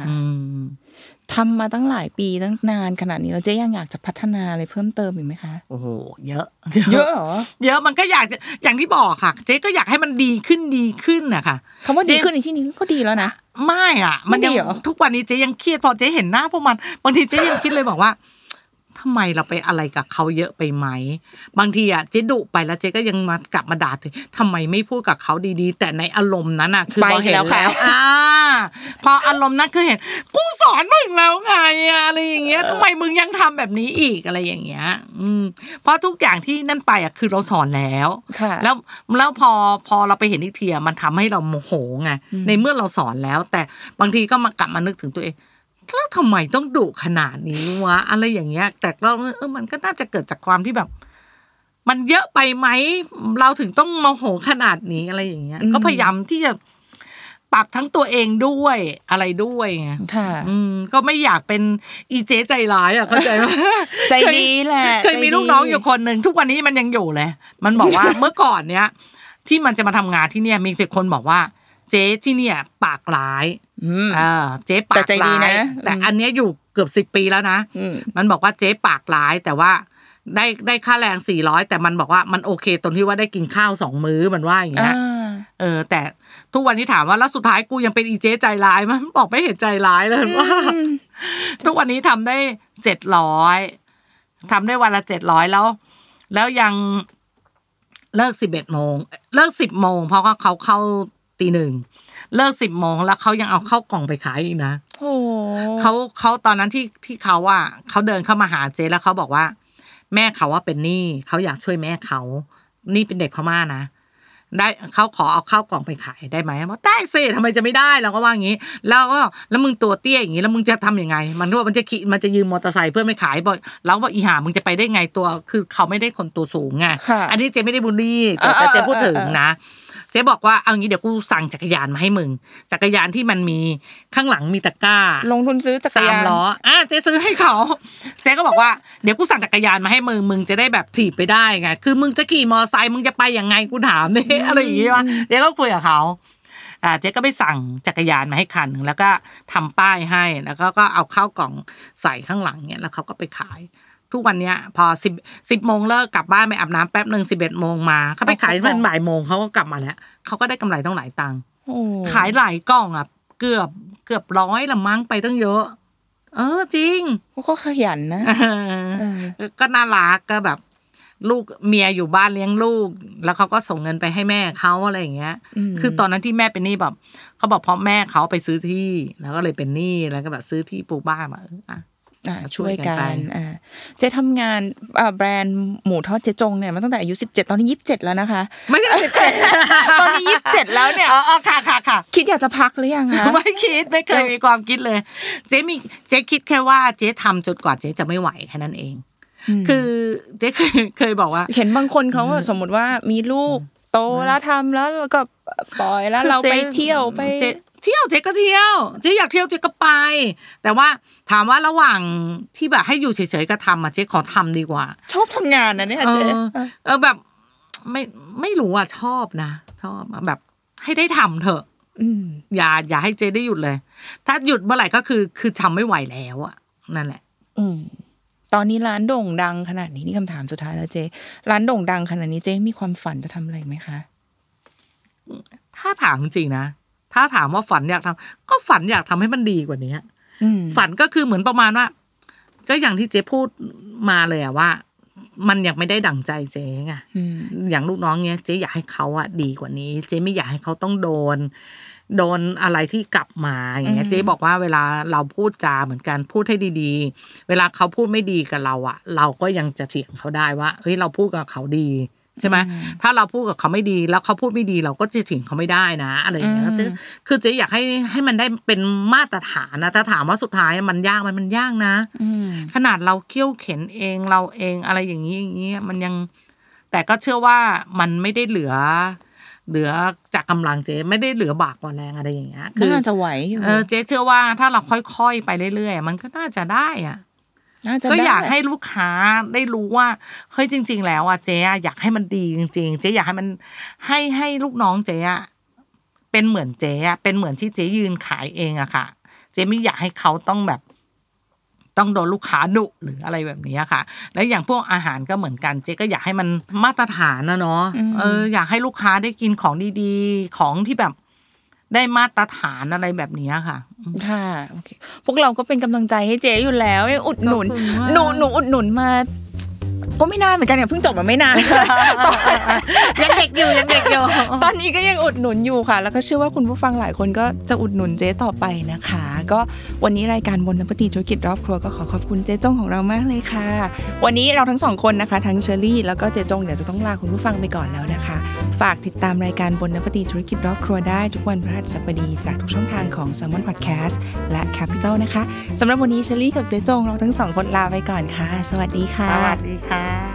ทำมาตั้งหลายปีตั้งนานขนาดนี้แล้วเจ๊ยังอยากจะพัฒนาอะไรเพิ่มเติมอีกไหมคะโอ้โหเยอะเหรอเยอะมันก็อยากจะอย่างที่บอกค่ะเจ๊ก็อยากให้มันดีขึ้นนะคะคำว่าดีขึ้นในที่นี้ก็ดีแล้วนะไม่อ่ะมันยังทุกวันนี้เจ๊ยังเครียดพอเจ๊เห็นหน้าพวกมันบางทีเจ๊ยังคิดเลยบอกว่า ทำไมเราไปอะไรกับเขาเยอะไปไหมบางทีอ่ะเจ๊ดุไปแล้วเจ๊ก็ยังมากลับมาด่าเธอทำไมไม่พูดกับเขาดีๆแต่ในอารมณ์นั้นน่ะคือเราเห็นแล้วพออารมณ์นั้นคือเห็นกูสอนมึงแล้วไงอะไรอย่างเงี้ยทำไมมึงยังทำแบบนี้อีกอะไรอย่างเงี้ยเพราะทุกอย่างที่นั่นไปอ่ะคือเราสอนแล้วแล้วพอเราไปเห็นอีกทีอ่ะมันทำให้เราโมโหไงในเมื่อเราสอนแล้วแต่บางทีก็มากลับมานึกถึงตัวเองแล้วทำไมต้องดุขนาดนี้วะอะไรอย่างเงี้ยแต่เรามันก็น่าจะเกิดจากความที่แบบมันเยอะไปไหมเราถึงต้องโมโหขนาดนี้อะไรอย่างเงี้ยก็พยายามที่จะปรับทั้งตัวเองด้วยอะไรด้วยไงค่ะก็ไม่อยากเป็นอีเจ๊ใจร้ายอ่ะเข้าใจมั้ยใจดีแหละเคยมีลูกน้องอยู่คนนึงทุกวันนี้มันยังอยู่เลยมันบอกว่าเมื่อก่อนเนี้ยที่มันจะมาทำงานที่เนี่ยมีแต่คนบอกว่าเจ๊ที่เนี่ยปากร้ายเจ๊ปากร้ายแต่อันเนี้ยอยู่เกือบ10 ปีแล้วนะมันบอกว่าเจ๊ปากร้ายแต่ว่าได้ค่าแรง400แต่มันบอกว่ามันโอเคตรงที่ว่าได้กินข้าว2มื้อมันว่าอย่างเงี้ยแต่ทุกวันนี้ถามว่าแล้วสุดท้ายกูยังเป็นอีเจ๊ใจร้ายมั้ยมันบอกไม่เห็นใจร้ายเลยว่าทุกวันนี้ทำได้700ทำได้วันละ700แล้วยังเลิก 11:00 นเลิก 10:00 นเพราะว่าเขาเข้า 1:00 นเลิก 10:00 นแล้วเขายังเอาเข้ากล่องไปขายอีกนะโอ้เขาตอนนั้นที่เขาอ่ะเขาเดินเข้ามาหาเจ๊แล้วเขาบอกว่าแม่เขาว่าเป็นหนี้เขาอยากช่วยแม่เขานี่เป็นเด็กพม่านะได้เขาขอเอาข้าวกล่องไปขายได้ไหมบอกได้สิทำไมจะไม่ได้เราก็ว่าอย่างนี้แล้วมึงตัวเตี้ยอย่างนี้แล้วมึงจะทำยังไงมันด้วยมันจะขี่มันจะยืมมอเตอร์ไซค์เพื่อไม่ขายบอกแล้วว่าอีห่ามึงจะไปได้ไงตัวคือเขาไม่ได้คนตัวสูงไงอันนี้เจ๊ไม่ได้บูลลี่แต่เจ๊พูดถึงนะเจ๊บอกว่าเอางี้เดี๋ยวกูสั่งจักรยานมาให้มึงจักรยานที่มันมีข้างหลังมีตะกร้าลงทุนซื้อจักรยาน3 ล้อเจ๊ซื้อให้เขาเจ๊ก็บอกว่าเดี๋ยวกูสั่งจักรยานมาให้มึงจะได้แบบถีบไปได้ไงคือมึงจะขี่มอเตอร์ไซค์มึงจะไปยังไงกูถามนี่อะไรอย่างงี้วะเจ๊ก็คุยกับเขาเจ๊ก็ไปสั่งจักรยานมาให้คันนึงแล้วก็ทำป้ายให้แล้วก็เอาข้าวกล่องใส่ข้างหลังเนี่ยแล้วเขาก็ไปขายทุกวันเนี้ยพอ10:00 นเลิกกลับบ้านไปอาบน้ำแป๊บนึง 11:00 นมาเขาไปขายจน บ่าย โมงเขาก็กลับมาแล้วเขาก็ได้กำไรตั้งหลายตังค์ขายหลายกล่องอ่ะเกือบ100ละมั้งไปตั้งเยอะจริงเขาขยันนะก็น่ารักก็แบบลูกเมียอยู่บ้านเลี้ยงลูกแล้วเขาก็ส่งเงินไปให้แม่เขาอะไรอย่างเงี้ยคือตอนนั้นที่แม่เป็นหนี้แบบเขาบอกเพราะแม่เขาไปซื้อที่แล้วก็เลยเป็นหนี้แล้วก็แบบซื้อที่ปลูกบ้านมาช่วยกันเจ๊ทำงานแบรนด์หมูทอดเจ๊จงเนี่ยมาตั้งแต่อายุ17ตอนนี้27แล้วนะคะไม่ใช่17ตอนนี้27แล้วเนี่ยอ๋อค่ะคิดอยากจะพักหรือยังคะไม่คิดไม่เคยมีความคิดเลยเจ๊คิดแค่ว่าเจ๊ทำจนกว่าเจ๊จะไม่ไหวแค่นั้นเองคือเจ๊เคยบอกว่าเห็นบางคนเขาสมมติว่ามีลูกโตแล้วทำแล้วก็ปล่อยแล้วเราไปเที่ยวไปเจ๊ก็เที่ยวเจ๊อยากเที่ยวเจ๊ก็ไปแต่ว่าถามว่าระหว่างที่แบบให้อยู่เฉยๆก็ทำเจ๊ขอทำดีกว่าชอบทำงานนะเนี่ยเจ๊แบบไม่รู้ชอบนะชอบแบบให้ได้ทำเถอะอย่าให้เจ๊ได้หยุดเลยถ้าหยุดเมื่อไหร่ก็คือทำไม่ไหวแล้วอ่ะนั่นแหละตอนนี้ร้านโด่งดังขนาดนี้นี่คำถามสุดท้ายแล้วเจ๊ร้านโด่งดังขนาดนี้เจ๊มีความฝันจะทำอะไรไหมคะถ้าถามจริงนะถ้าถามว่าฝันอยากทำก็ฝันอยากทำให้มันดีกว่านี้ฝันก็คือเหมือนประมาณว่าก็อย่างที่เจ๊พูดมาเลยอะว่ามันยังไม่ได้ดั่งใจเจ๊ไงอย่างลูกน้องเนี้ยเจ๊อยากให้เขาอะดีกว่านี้เจ๊ไม่อยากให้เขาต้องโดนอะไรที่กลับมาอย่างเงี้ยเจ๊บอกว่าเวลาเราพูดจาเหมือนกันพูดให้ดีๆเวลาเขาพูดไม่ดีกับเราอะเราก็ยังจะเถียงเขาได้ว่าเฮ้ยเราพูดกับเขาดีใช่ไหมถ้าเราพูดกับเขาไม่ดีแล้วเขาพูดไม่ดีเราก็จะถึงเขาไม่ได้นะอะไรอย่างเงี้ยคือเจ๊อยากให้มันได้เป็นมาตรฐานนะถ้าถามว่าสุดท้ายมันยากมันยากนะขนาดเราเคี่ยวเข็นเองเราเองอะไรอย่างนี้มันยังแต่ก็เชื่อว่ามันไม่ได้เหลือจากกำลังเจ๊ไม่ได้เหลือบากกว่าแรงอะไรอย่างเงี้ยคือน่าจะไหวเจ๊เชื่อว่าถ้าเราค่อยๆไปเรื่อยๆมันก็น่าจะได้อะก็อยากให้ลูกค้าได้รู้ว่าเฮ้ยจริงๆแล้วอ่ะเจ๊อยากให้มันดีจริงๆเจ๊อยากให้มันให้ลูกน้องเจ๊อ่ะเป็นเหมือนเจ๊อ่ะเป็นเหมือนที่เจ๊ยืนขายเองอะค่ะเจ๊ไม่อยากให้เขาต้องแบบต้องโดนลูกค้าดุหรืออะไรแบบนี้ค่ะแล้วอย่างพวกอาหารก็เหมือนกันเจ๊ก็อยากให้มันมาตรฐานนะเนาะอยากให้ลูกค้าได้กินของดีๆของที่แบบ ได้มาตรฐานอะไรแบบนี้ค่ะค่ะโอเคพวกเราก็เป็นกำลังใจให้เจ๊อยู่แล้วอุดหนุนหนูอุดหนุนมาก็ไม่นานเหมือนกันเนี่ยเพิ่งจบมาไม่นานยังเด็กอยู่ตอนนี้ก็ยังอุดหนุนอยู่ค่ะแล้วก็เชื่อว่าคุณผู้ฟังหลายคนก็จะอุดหนุนเจ๊ต่อไปนะคะก็วันนี้รายการบนน้ำปฏิธุรกิจรอบครัวก็ขอขอบคุณเจ๊จงของเรามากเลยค่ะวันนี้เราทั้งสองคนนะคะทั้งเชอรี่แล้วก็เจ๊จงเดี๋ยวจะต้องลาคุณผู้ฟังไปก่อนแล้วนะคะฝากติดตามรายการบนน้ำปฏิธุรกิจรอบครัวได้ทุกวันพฤหัสบดีจากทุกช่องทางของ Salmon Podcast และ Capital นะคะสำหรับวันนี้เชอรี่กับเจ๊จงเราทั้งสองคนลาไปก่อนค่ะสวัสดีค่ะ